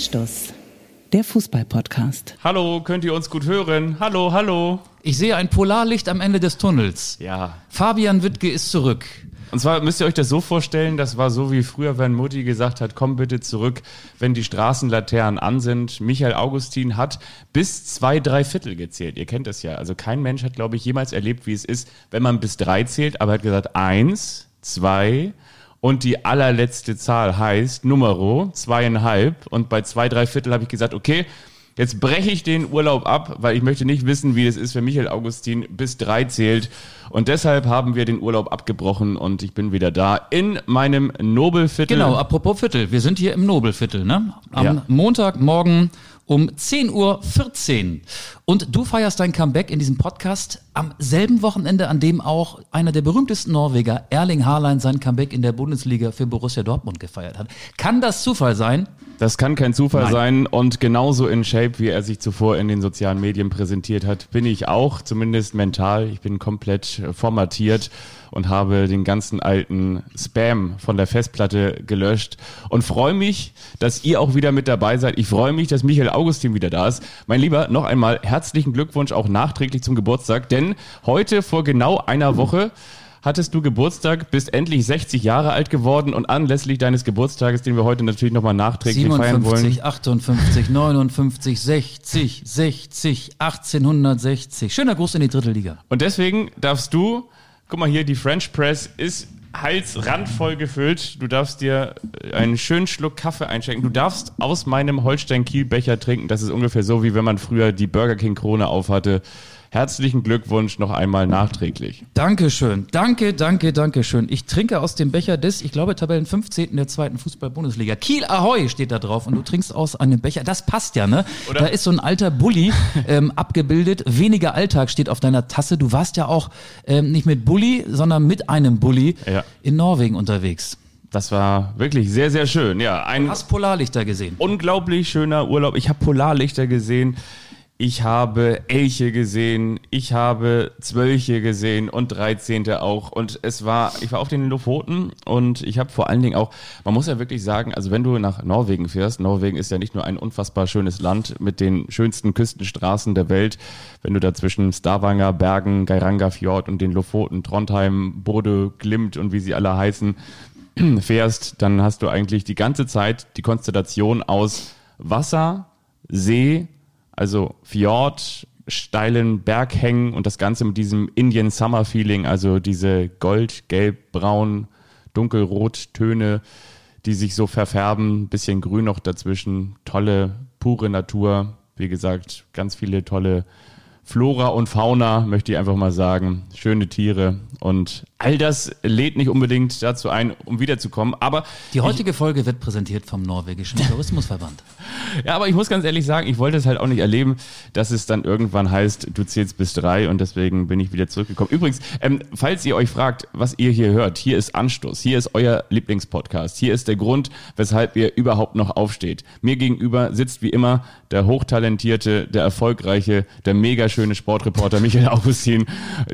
Anstoß, der Fußball-Podcast. Hallo, könnt ihr uns gut hören? Hallo, hallo. Ich sehe ein Polarlicht am Ende des Tunnels. Ja. Fabian Wittke ist zurück. Und zwar müsst ihr euch das so vorstellen, das war so wie früher, wenn Mutti gesagt hat, komm bitte zurück, wenn die Straßenlaternen an sind. Michael Augustin hat bis 2/3 gezählt. Ihr kennt das ja. Also kein Mensch hat, glaube ich, jemals erlebt, wie es ist, wenn man bis 3 zählt. Aber er hat gesagt, 1, 2 und die allerletzte Zahl heißt Numero 2,5. Und bei 2/3 habe ich gesagt, okay, jetzt breche ich den Urlaub ab, weil ich möchte nicht wissen, wie es ist, wenn Michael Augustin bis 3 zählt. Und deshalb haben wir den Urlaub abgebrochen und ich bin wieder da in meinem Nobelviertel. Genau, apropos Viertel. Wir sind hier im Nobelviertel, ne? Am Montagmorgen um 10.14 Uhr. Und du feierst dein Comeback in diesem Podcast am selben Wochenende, an dem auch einer der berühmtesten Norweger, Erling Haaland, sein Comeback in der Bundesliga für Borussia Dortmund gefeiert hat. Kann das Zufall sein? Das kann kein Zufall sein und genauso in Shape, wie er sich zuvor in den sozialen Medien präsentiert hat, bin ich auch, zumindest mental. Ich bin komplett formatiert und habe den ganzen alten Spam von der Festplatte gelöscht und freue mich, dass ihr auch wieder mit dabei seid. Ich freue mich, dass Michael Augustin wieder da ist. Mein Lieber, noch einmal herzlichen Glückwunsch auch nachträglich zum Geburtstag, denn heute vor genau einer Woche hattest du Geburtstag, bist endlich 60 Jahre alt geworden und anlässlich deines Geburtstages, den wir heute natürlich nochmal nachträglich 57, feiern wollen. 58, 59, 60, 60, 1860. Schöner Gruß in die dritte Liga. Und deswegen darfst du, guck mal hier, die French Press ist halsrandvoll gefüllt. Du darfst dir einen schönen Schluck Kaffee einschenken. Du darfst aus meinem Holstein-Kiel-Becher trinken. Das ist ungefähr so, wie wenn man früher die Burger King-Krone aufhatte. Herzlichen Glückwunsch noch einmal nachträglich. Dankeschön. Dankeschön. Ich trinke aus dem Becher des, ich glaube, Tabellen 15. der 2. Fußball-Bundesliga. Kiel Ahoi steht da drauf und du trinkst aus einem Becher. Das passt ja, ne? Oder? Da ist so ein alter Bulli abgebildet. Weniger Alltag steht auf deiner Tasse. Du warst ja auch nicht mit Bulli, sondern mit einem Bulli in Norwegen unterwegs. Das war wirklich sehr, sehr schön. Ja, du hast Polarlichter gesehen. Unglaublich schöner Urlaub. Ich habe Polarlichter gesehen. Ich habe Elche gesehen, ich habe Zwölche gesehen und 13. auch. Und ich war auf den Lofoten und ich habe vor allen Dingen auch, man muss ja wirklich sagen, also wenn du nach Norwegen fährst, Norwegen ist ja nicht nur ein unfassbar schönes Land mit den schönsten Küstenstraßen der Welt, wenn du da zwischen Stavanger, Bergen, Geirangerfjord und den Lofoten, Trondheim, Bodø, Glimt und wie sie alle heißen, fährst, dann hast du eigentlich die ganze Zeit die Konstellation aus Wasser, See, also Fjord, steilen Berghängen und das Ganze mit diesem Indian Summer Feeling, also diese gold, gelb, braun, dunkelrot Töne, die sich so verfärben, bisschen grün noch dazwischen, tolle, pure Natur, wie gesagt, ganz viele tolle Flora und Fauna, möchte ich einfach mal sagen, schöne Tiere und all das lädt nicht unbedingt dazu ein, um wiederzukommen, aber... Die heutige Folge wird präsentiert vom norwegischen Tourismusverband. Ja, aber ich muss ganz ehrlich sagen, ich wollte es halt auch nicht erleben, dass es dann irgendwann heißt, du zählst bis 3 und deswegen bin ich wieder zurückgekommen. Übrigens, falls ihr euch fragt, was ihr hier hört, hier ist Anstoß, hier ist euer Lieblingspodcast, hier ist der Grund, weshalb ihr überhaupt noch aufsteht. Mir gegenüber sitzt wie immer der hochtalentierte, der erfolgreiche, der mega schöne Sportreporter Michael Augustin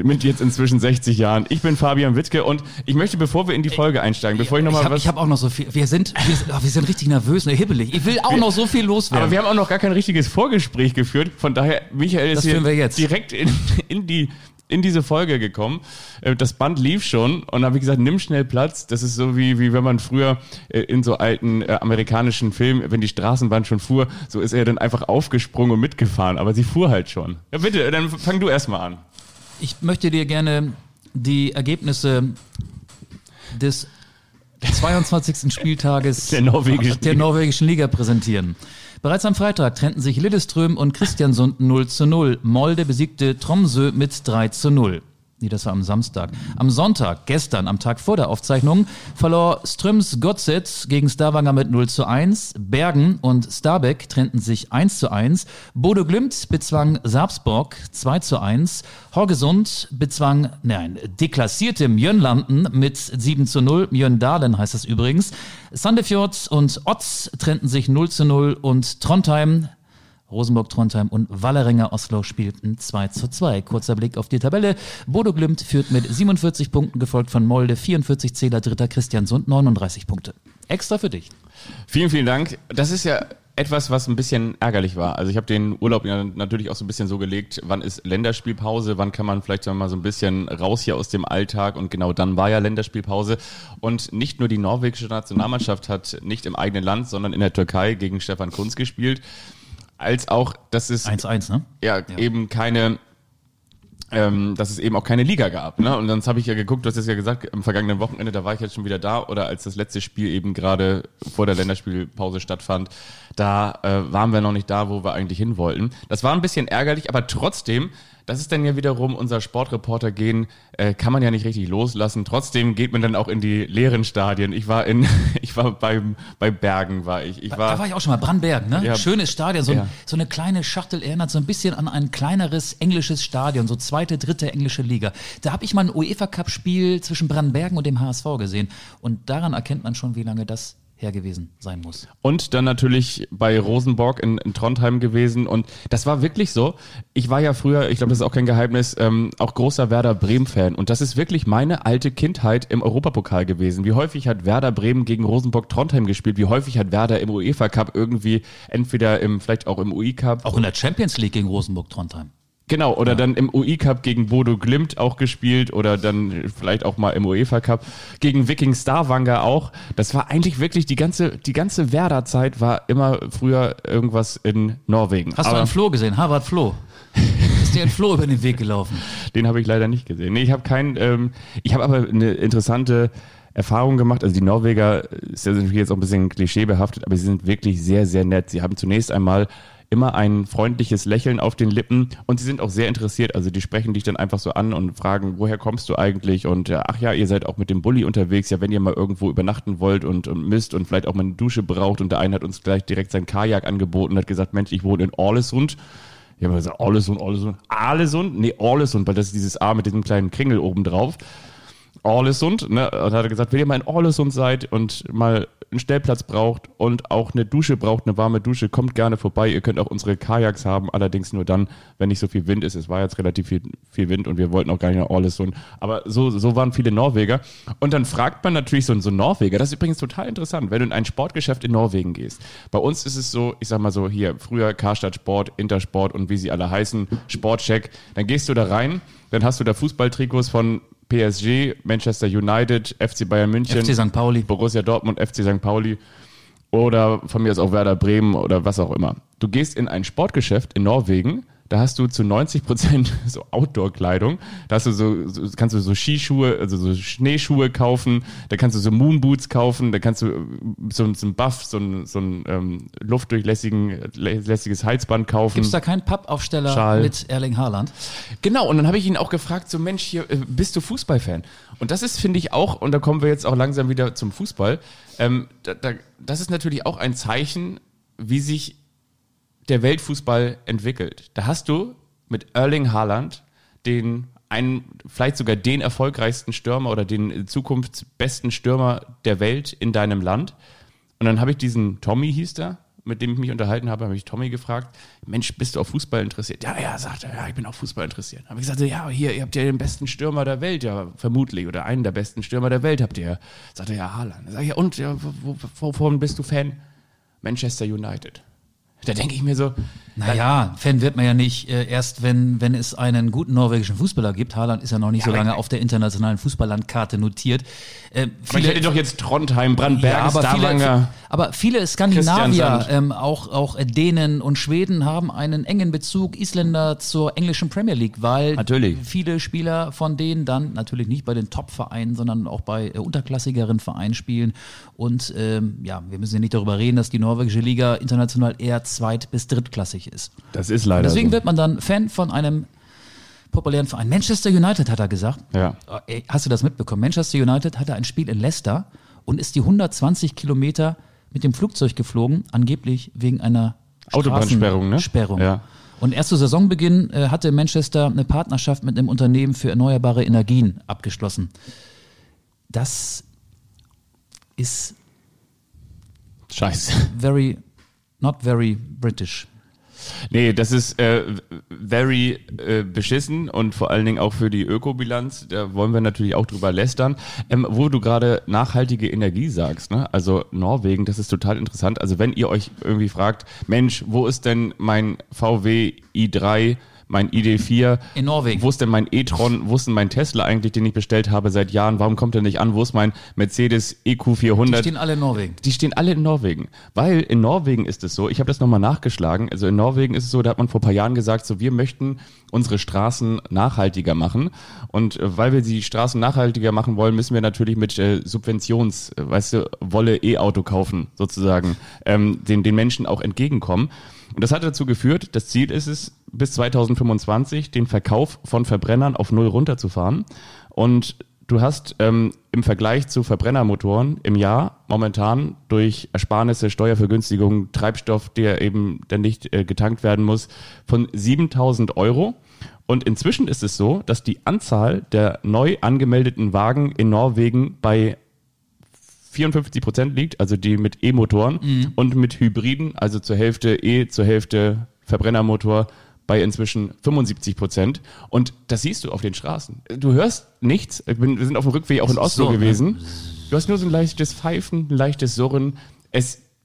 mit jetzt inzwischen 60 Jahren. Ich bin Fabian Wittke und ich möchte, bevor wir in die Folge einsteigen, bevor ich nochmal was... Ich habe auch noch so viel... Wir sind richtig nervös, hibbelig. Ich will auch noch so viel loswerden. Aber wir haben auch noch gar kein richtiges Vorgespräch geführt. Von daher, Michael ist hier direkt in diese Folge gekommen. Das Band lief schon und habe ich gesagt, nimm schnell Platz. Das ist so wie wenn man früher in so alten amerikanischen Filmen, wenn die Straßenbahn schon fuhr, so ist er dann einfach aufgesprungen und mitgefahren. Aber sie fuhr halt schon. Ja bitte, dann fang du erstmal an. Ich möchte dir gerne die Ergebnisse des 22. Spieltages der norwegischen Liga präsentieren. Bereits am Freitag trennten sich Lillestrøm und Kristiansund 0:0. Molde besiegte Tromsø mit 3:0. Nee, das war am Samstag. Am Sonntag, gestern, am Tag vor der Aufzeichnung, verlor Strømsgodset gegen Stavanger mit 0:1. Bergen und Starbeck trennten sich 1:1. Bodø Glimt bezwang Sarpsborg 2:1. Horgesund deklassierte Mjøndalen mit 7:0. Mjøndalen heißt es übrigens. Sandefjord und Odds trennten sich 0:0 und Trondheim, Rosenborg, Trondheim und Vålerenga Oslo spielten 2:2. Kurzer Blick auf die Tabelle. Bodø Glimt führt mit 47 Punkten, gefolgt von Molde, 44 Zähler, dritter Kristiansund, 39 Punkte. Extra für dich. Vielen, vielen Dank. Das ist ja etwas, was ein bisschen ärgerlich war. Also ich habe den Urlaub natürlich auch so ein bisschen so gelegt, wann ist Länderspielpause, wann kann man vielleicht so mal so ein bisschen raus hier aus dem Alltag, und genau dann war ja Länderspielpause. Und nicht nur die norwegische Nationalmannschaft hat nicht im eigenen Land, sondern in der Türkei gegen Stefan Kuntz gespielt, als auch, dass es 1-1, ne? Ja, eben keine... dass es eben auch keine Liga gab, ne? Und sonst habe ich ja geguckt, du hast es ja gesagt, am vergangenen Wochenende, da war ich jetzt schon wieder da, oder als das letzte Spiel eben gerade vor der Länderspielpause stattfand, da waren wir noch nicht da, wo wir eigentlich hin wollten. Das war ein bisschen ärgerlich, aber trotzdem, das ist dann ja wiederum unser Sportreporter gehen, kann man ja nicht richtig loslassen. Trotzdem geht man dann auch in die leeren Stadien. Ich war bei Bergen, war ich. Da war ich auch schon mal, Brandberg, ne? Ja. Schönes Stadion, so eine kleine Schachtel, erinnert so ein bisschen an ein kleineres englisches Stadion, so 2., 3. englische Liga. Da habe ich mal ein UEFA-Cup-Spiel zwischen Brandbergen und dem HSV gesehen. Und daran erkennt man schon, wie lange das her gewesen sein muss. Und dann natürlich bei Rosenborg in Trondheim gewesen. Und das war wirklich so. Ich war ja früher, ich glaube, das ist auch kein Geheimnis, auch großer Werder Bremen-Fan. Und das ist wirklich meine alte Kindheit im Europapokal gewesen. Wie häufig hat Werder Bremen gegen Rosenborg Trondheim gespielt? Wie häufig hat Werder im UEFA-Cup irgendwie, entweder vielleicht auch im UI-Cup. Auch in der Champions League gegen Rosenborg Trondheim. Genau, oder dann im UI-Cup gegen Bodø Glimt auch gespielt, oder dann vielleicht auch mal im UEFA-Cup gegen Viking Stavanger auch. Das war eigentlich wirklich, die ganze Werder-Zeit war immer früher irgendwas in Norwegen. Hast du einen Flo gesehen? Harvard Flo. Ist dir ein Flo über den Weg gelaufen? Den habe ich leider nicht gesehen. Nee, ich habe keinen, ich habe aber eine interessante Erfahrung gemacht. Also die Norweger, ist ja natürlich jetzt auch ein bisschen klischeebehaftet, aber sie sind wirklich sehr, sehr nett. Sie haben zunächst einmal immer ein freundliches Lächeln auf den Lippen, und sie sind auch sehr interessiert, also die sprechen dich dann einfach so an und fragen, woher kommst du eigentlich, und ach ja, ihr seid auch mit dem Bulli unterwegs, ja, wenn ihr mal irgendwo übernachten wollt und müsst und vielleicht auch mal eine Dusche braucht, und der eine hat uns gleich direkt sein Kajak angeboten, hat gesagt, Mensch, ich wohne in Ålesund. Ich habe gesagt, Ålesund? Nee, Ålesund, weil das ist dieses A mit diesem kleinen Kringel oben drauf. Ålesund, ne? Und hat er gesagt, wenn ihr mal in Ålesund seid und mal einen Stellplatz braucht und auch eine Dusche braucht, eine warme Dusche, kommt gerne vorbei. Ihr könnt auch unsere Kajaks haben, allerdings nur dann, wenn nicht so viel Wind ist. Es war jetzt relativ viel Wind und wir wollten auch gar nicht nach Ålesund. Aber so waren viele Norweger. Und dann fragt man natürlich so einen Norweger, das ist übrigens total interessant, wenn du in ein Sportgeschäft in Norwegen gehst. Bei uns ist es so, ich sag mal so, hier früher Karstadt Sport, Intersport und wie sie alle heißen, Sportcheck. Dann gehst du da rein, dann hast du da Fußballtrikots von PSG, Manchester United, FC Bayern München, FC St. Pauli, Borussia Dortmund, FC St. Pauli oder von mir aus auch Werder Bremen oder was auch immer. Du gehst in ein Sportgeschäft in Norwegen, da hast du zu 90% so Outdoor-Kleidung, da hast du kannst du so Skischuhe, also so Schneeschuhe kaufen, da kannst du so Moonboots kaufen, da kannst du so einen Buff, so ein luftdurchlässiges Halsband kaufen. Gibt's da keinen Pappaufsteller mit Erling Haaland? Genau, und dann habe ich ihn auch gefragt, so Mensch, hier, bist du Fußballfan? Und das ist, finde ich auch, und da kommen wir jetzt auch langsam wieder zum Fußball, das ist natürlich auch ein Zeichen, wie sich der Weltfußball entwickelt. Da hast du mit Erling Haaland vielleicht sogar den erfolgreichsten Stürmer oder den in Zukunft besten Stürmer der Welt in deinem Land. Und dann habe ich diesen Tommy, hieß der, mit dem ich mich unterhalten habe, habe ich Tommy gefragt, Mensch, bist du auf Fußball interessiert? Ja, sagt er, ja, ich bin auf Fußball interessiert. Habe ich gesagt, ja, hier, ihr habt ja den besten Stürmer der Welt, ja, vermutlich, oder einen der besten Stürmer der Welt habt ihr. Sagt er, ja, Haaland. Sag ich, ja, und, ja, wovon bist du Fan? Manchester United. Da denke ich mir so, naja, Fan wird man ja nicht erst, wenn es einen guten norwegischen Fußballer gibt. Haaland ist ja noch nicht so lange auf der internationalen Fußballlandkarte notiert. Aber ich hätte doch jetzt Trondheim, Brandberg, Stavanger. Aber viele Skandinavier, auch Dänen und Schweden, haben einen engen Bezug, Isländer, zur englischen Premier League, weil viele Spieler von denen dann natürlich nicht bei den Top-Vereinen, sondern auch bei unterklassigeren Vereinen spielen. Und wir müssen ja nicht darüber reden, dass die norwegische Liga international eher zweit- bis drittklassig ist. Das ist leider Deswegen wird man dann Fan von einem populären Verein. Manchester United, hat er gesagt. Ja. Ey, hast du das mitbekommen? Manchester United hatte ein Spiel in Leicester und ist die 120 Kilometer mit dem Flugzeug geflogen, angeblich wegen einer Autobahnsperrung. Sperrung. Ja. Und erst zu Saisonbeginn hatte Manchester eine Partnerschaft mit einem Unternehmen für erneuerbare Energien abgeschlossen. Das ist Scheiße. Very Not very British. Nee, das ist very beschissen und vor allen Dingen auch für die Ökobilanz, da wollen wir natürlich auch drüber lästern. Wo du gerade nachhaltige Energie sagst, ne? Also Norwegen, das ist total interessant. Also wenn ihr euch irgendwie fragt, Mensch, wo ist denn mein VW i3, mein ID4, in Norwegen. Wo ist denn mein e-tron, wo ist denn mein Tesla eigentlich, den ich bestellt habe seit Jahren, warum kommt er nicht an, wo ist mein Mercedes EQ400? Die stehen alle in Norwegen. Die stehen alle in Norwegen, weil in Norwegen ist es so, ich habe das nochmal nachgeschlagen, also in Norwegen ist es so, da hat man vor ein paar Jahren gesagt, so wir möchten unsere Straßen nachhaltiger machen und weil wir die Straßen nachhaltiger machen wollen, müssen wir natürlich mit Subventions, weißt du, Wolle E-Auto kaufen, sozusagen, den Menschen auch entgegenkommen. Und das hat dazu geführt, das Ziel ist es, bis 2025 den Verkauf von Verbrennern auf 0 runterzufahren. Und du hast im Vergleich zu Verbrennermotoren im Jahr momentan durch Ersparnisse, Steuervergünstigungen, Treibstoff, der eben dann nicht getankt werden muss, von 7.000 Euro. Und inzwischen ist es so, dass die Anzahl der neu angemeldeten Wagen in Norwegen bei 54% liegt, also die mit E-Motoren und mit Hybriden, also zur Hälfte E, zur Hälfte Verbrennermotor, bei inzwischen 75%. Und das siehst du auf den Straßen. Du hörst nichts. Wir sind auf dem Rückweg auch in Oslo gewesen. Du hast nur so ein leichtes Pfeifen, ein leichtes Surren.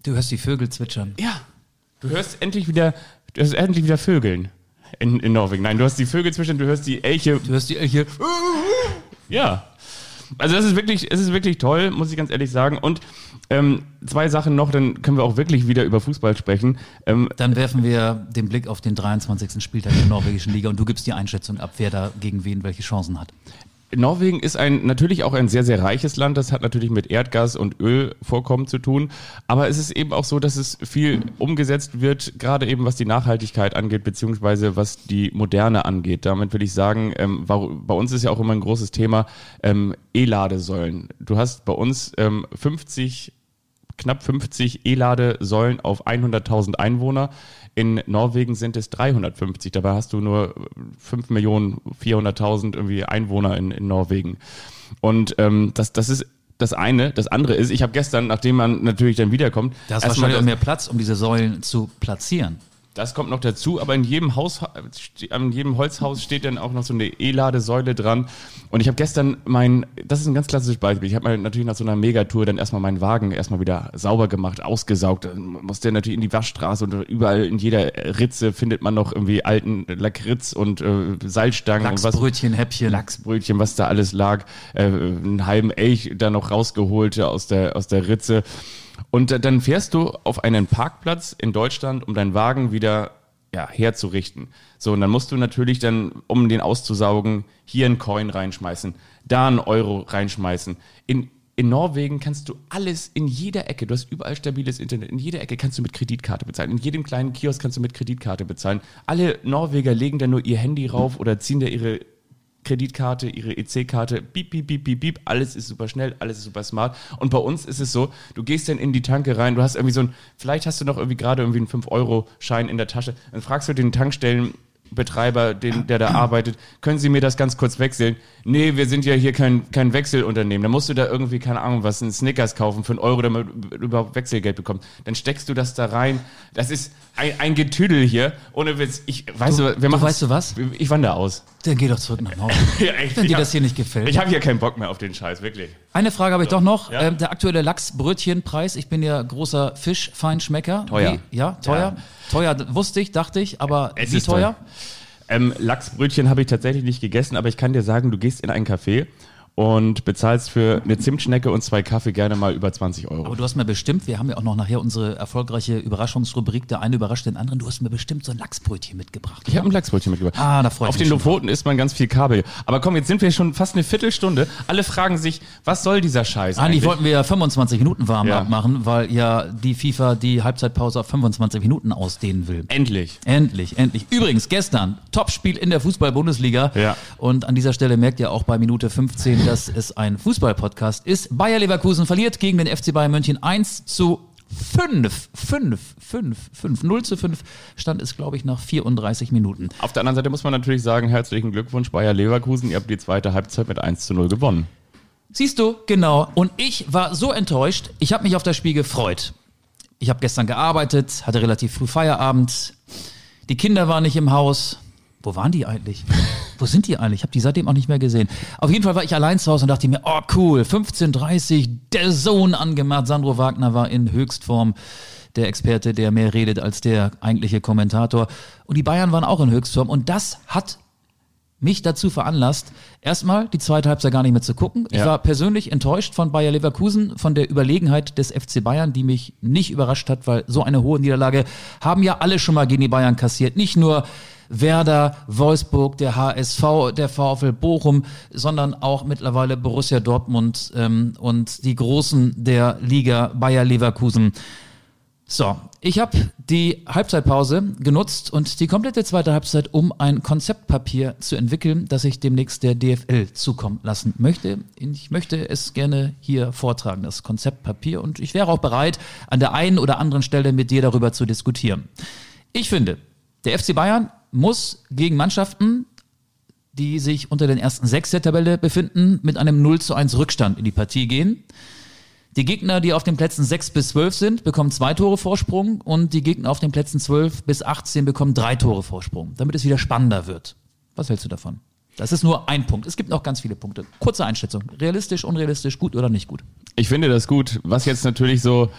Du hörst die Vögel zwitschern. Ja. Du hörst endlich wieder Vögeln in Norwegen. Nein, du hörst die Vögel zwitschern, du hörst die Elche. Ja. Also das ist wirklich toll, muss ich ganz ehrlich sagen. Und zwei Sachen noch, dann können wir auch wirklich wieder über Fußball sprechen. Dann werfen wir den Blick auf den 23. Spieltag der norwegischen Liga und du gibst die Einschätzung ab, wer da gegen wen welche Chancen hat. Norwegen ist natürlich auch ein sehr, sehr reiches Land. Das hat natürlich mit Erdgas- und Ölvorkommen zu tun. Aber es ist eben auch so, dass es viel umgesetzt wird, gerade eben was die Nachhaltigkeit angeht, beziehungsweise was die Moderne angeht. Damit will ich sagen, bei uns ist ja auch immer ein großes Thema E-Ladesäulen. Du hast bei uns knapp 50 E-Ladesäulen auf 100.000 Einwohner. In Norwegen sind es 350. Dabei hast du nur 5.400.000 irgendwie Einwohner in Norwegen. Und das ist das eine. Das andere ist, ich habe gestern, nachdem man natürlich dann wiederkommt... Da hast wahrscheinlich auch mehr Platz, um diese Säulen zu platzieren. Das kommt noch dazu, aber an jedem Holzhaus steht dann auch noch so eine E-Ladesäule dran. Und ich habe gestern das ist ein ganz klassisches Beispiel, ich habe natürlich nach so einer Megatour dann erstmal meinen Wagen erstmal wieder sauber gemacht, ausgesaugt, dann musste der natürlich in die Waschstraße und überall in jeder Ritze findet man noch irgendwie alten Lakritz und Salzstangen. Lachsbrötchen, was da alles lag, einen halben Elch da noch rausgeholt aus der Ritze. Und dann fährst du auf einen Parkplatz in Deutschland, um deinen Wagen wieder herzurichten. So, und dann musst du natürlich dann, um den auszusaugen, hier einen Coin reinschmeißen, da einen Euro reinschmeißen. In Norwegen kannst du alles in jeder Ecke, du hast überall stabiles Internet, in jeder Ecke kannst du mit Kreditkarte bezahlen, in jedem kleinen Kiosk kannst du mit Kreditkarte bezahlen. Alle Norweger legen da nur ihr Handy rauf oder ziehen da ihre Kreditkarte, ihre EC-Karte, piep, piep, piep, piep, piep, alles ist super schnell, alles ist super smart. Und bei uns ist es so, du gehst dann in die Tanke rein, du hast irgendwie vielleicht hast du noch irgendwie gerade irgendwie einen 5-Euro-Schein in der Tasche, dann fragst du den Tankstellenbetreiber, der da arbeitet, können Sie mir das ganz kurz wechseln? Nee, wir sind ja hier kein Wechselunternehmen, dann musst du da irgendwie, keine Ahnung was, einen Snickers kaufen für 1 Euro, damit du überhaupt Wechselgeld bekommst. Dann steckst du das da rein, das ist ein Getüdel hier, ohne Witz. Weißt du was? Ich wandere aus. Dann geh doch zurück nach Hause, ja, wenn dir das hier nicht gefällt. Ich habe hier keinen Bock mehr auf den Scheiß, wirklich. Eine Frage habe ich doch noch. Ja? Der aktuelle Lachsbrötchenpreis, ich bin ja großer Fischfeinschmecker. Teuer. Teuer wusste ich, dachte ich, aber es ist teuer? Lachsbrötchen habe ich tatsächlich nicht gegessen, aber ich kann dir sagen, du gehst in ein Café und bezahlst für eine Zimtschnecke und 2 Kaffee gerne mal über 20 Euro. Aber du hast mir bestimmt, wir haben ja auch noch nachher unsere erfolgreiche Überraschungsrubrik, der eine überrascht den anderen, du hast mir bestimmt so ein Lachsbrötchen mitgebracht. Ich habe ein Lachsbrötchen mitgebracht. Ah, da freut mich. Auf den Lofoten isst man ganz viel Kabel. Aber komm, jetzt sind wir schon fast eine Viertelstunde. Alle fragen sich, was soll dieser Scheiß eigentlich? Wollten wir ja 25 Minuten warm-up machen, weil ja die FIFA die Halbzeitpause auf 25 Minuten ausdehnen will. Endlich. Übrigens, gestern Topspiel in der Fußball-Bundesliga. Ja. Und an dieser Stelle merkt ihr auch bei Minute 15, dass es ein Fußball-Podcast ist. Bayer Leverkusen verliert gegen den FC Bayern München 1:5. 0:5 stand es, glaube ich, nach 34 Minuten. Auf der anderen Seite muss man natürlich sagen, herzlichen Glückwunsch Bayer Leverkusen, ihr habt die zweite Halbzeit mit 1:0 gewonnen. Siehst du, genau. Und ich war so enttäuscht, ich habe mich auf das Spiel gefreut. Ich habe gestern gearbeitet, hatte relativ früh Feierabend. Die Kinder waren nicht im Haus. Wo waren die eigentlich? Wo sind die eigentlich? Ich habe die seitdem auch nicht mehr gesehen. Auf jeden Fall war ich allein zu Hause und dachte mir, oh cool, 15:30 der Sohn angemacht. Sandro Wagner war in Höchstform, der Experte, der mehr redet als der eigentliche Kommentator. Und die Bayern waren auch in Höchstform. Und das hat mich dazu veranlasst, erstmal die zweite Halbzeit gar nicht mehr zu gucken. Ich war persönlich enttäuscht von Bayer Leverkusen, von der Überlegenheit des FC Bayern, die mich nicht überrascht hat, weil so eine hohe Niederlage haben ja alle schon mal gegen die Bayern kassiert. Nicht nur Werder, Wolfsburg, der HSV, der VfL Bochum, sondern auch mittlerweile Borussia Dortmund und die Großen der Liga Bayer Leverkusen. So, ich habe die Halbzeitpause genutzt und die komplette zweite Halbzeit, um ein Konzeptpapier zu entwickeln, das ich demnächst der DFL zukommen lassen möchte. Ich möchte es gerne hier vortragen, das Konzeptpapier, und ich wäre auch bereit, an der einen oder anderen Stelle mit dir darüber zu diskutieren. Ich finde, der FC Bayern muss gegen Mannschaften, die sich unter den ersten 6 der Tabelle befinden, mit einem 0:1 Rückstand in die Partie gehen. Die Gegner, die auf den Plätzen 6 bis 12 sind, bekommen 2 Tore Vorsprung, und die Gegner auf den Plätzen 12 bis 18 bekommen 3 Tore Vorsprung, damit es wieder spannender wird. Was hältst du davon? Das ist nur ein Punkt. Es gibt noch ganz viele Punkte. Kurze Einschätzung. Realistisch, unrealistisch, gut oder nicht gut? Ich finde das gut. Was jetzt natürlich so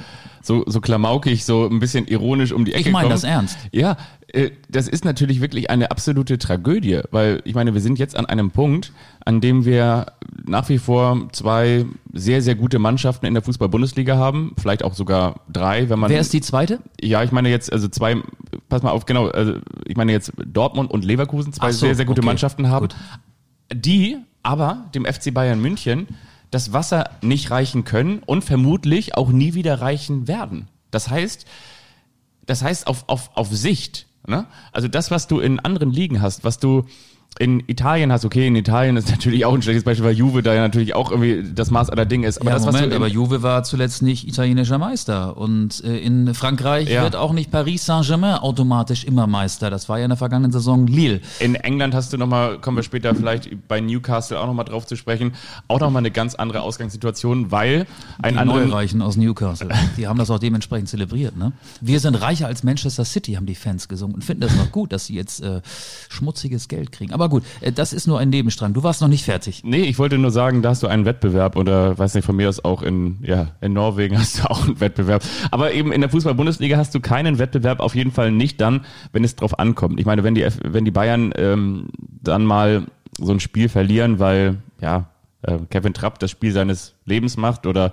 klamaukig, so ein bisschen ironisch um die Ecke kommt. Ich meine das ernst. Ja, das ist natürlich wirklich eine absolute Tragödie, weil ich meine, wir sind jetzt an einem Punkt, an dem wir nach wie vor 2 sehr, sehr gute Mannschaften in der Fußball-Bundesliga haben, vielleicht auch sogar 3, wenn man... Wer ist die zweite? Ja, ich meine jetzt, also 2, pass mal auf, genau, also ich meine jetzt Dortmund und Leverkusen, 2 sehr, sehr gute Mannschaften haben, gut, die aber dem FC Bayern München das Wasser nicht reichen können und vermutlich auch nie wieder reichen werden. Das heißt auf Sicht... Ne? Also das, was du in anderen Ligen hast, was du in Italien hast, okay, in Italien ist natürlich auch ein schlechtes Beispiel, weil Juve da ja natürlich auch irgendwie das Maß aller Dinge ist. Aber, ja, das, Moment, was du aber Juve war zuletzt nicht italienischer Meister, und in Frankreich wird auch nicht Paris Saint-Germain automatisch immer Meister. Das war ja in der vergangenen Saison Lille. In England hast du nochmal, kommen wir später vielleicht bei Newcastle auch nochmal drauf zu sprechen, auch nochmal eine ganz andere Ausgangssituation, weil ein anderer... Die Neureichen aus Newcastle, die haben das auch dementsprechend zelebriert, ne? Wir sind reicher als Manchester City, haben die Fans gesungen, und finden das noch gut, dass sie jetzt schmutziges Geld kriegen. Aber gut, das ist nur ein Nebenstrang. Du warst noch nicht fertig. Nee, ich wollte nur sagen, da hast du einen Wettbewerb, oder weiß nicht, von mir aus auch in Norwegen hast du auch einen Wettbewerb. Aber eben in der Fußball-Bundesliga hast du keinen Wettbewerb, auf jeden Fall nicht dann, wenn es drauf ankommt. Ich meine, wenn die Bayern dann mal so ein Spiel verlieren, weil Kevin Trapp das Spiel seines Lebens macht, oder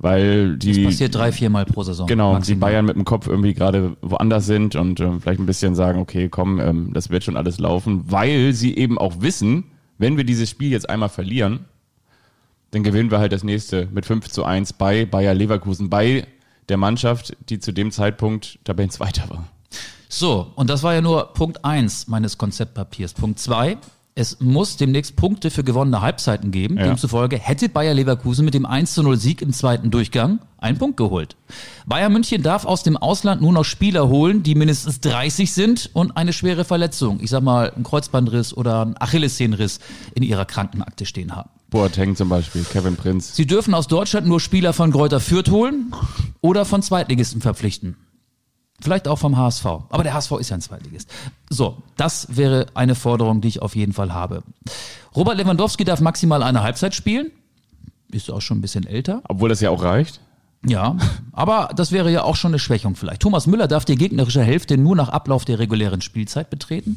weil das passiert 3-4 Mal pro Saison. Genau, maximal. Die Bayern mit dem Kopf irgendwie gerade woanders sind und vielleicht ein bisschen sagen, okay, komm, das wird schon alles laufen, weil sie eben auch wissen, wenn wir dieses Spiel jetzt einmal verlieren, dann gewinnen wir halt das nächste mit 5:1 bei Bayer Leverkusen, bei der Mannschaft, die zu dem Zeitpunkt Tabellenzweiter war. So, und das war ja nur Punkt 1 meines Konzeptpapiers. Punkt 2: Es muss demnächst Punkte für gewonnene Halbzeiten geben. Ja. Demzufolge hätte Bayer Leverkusen mit dem 1:0-Sieg im zweiten Durchgang einen Punkt geholt. Bayern München darf aus dem Ausland nur noch Spieler holen, die mindestens 30 sind und eine schwere Verletzung, ich sag mal ein Kreuzbandriss oder ein Achillessehnenriss, in ihrer Krankenakte stehen haben. Boateng zum Beispiel, Kevin Prinz. Sie dürfen aus Deutschland nur Spieler von Greuther Fürth holen oder von Zweitligisten verpflichten. Vielleicht auch vom HSV. Aber der HSV ist ja ein Zweitligist. So, das wäre eine Forderung, die ich auf jeden Fall habe. Robert Lewandowski darf maximal eine Halbzeit spielen. Ist auch schon ein bisschen älter. Obwohl das ja auch reicht. Ja, aber das wäre ja auch schon eine Schwächung vielleicht. Thomas Müller darf die gegnerische Hälfte nur nach Ablauf der regulären Spielzeit betreten.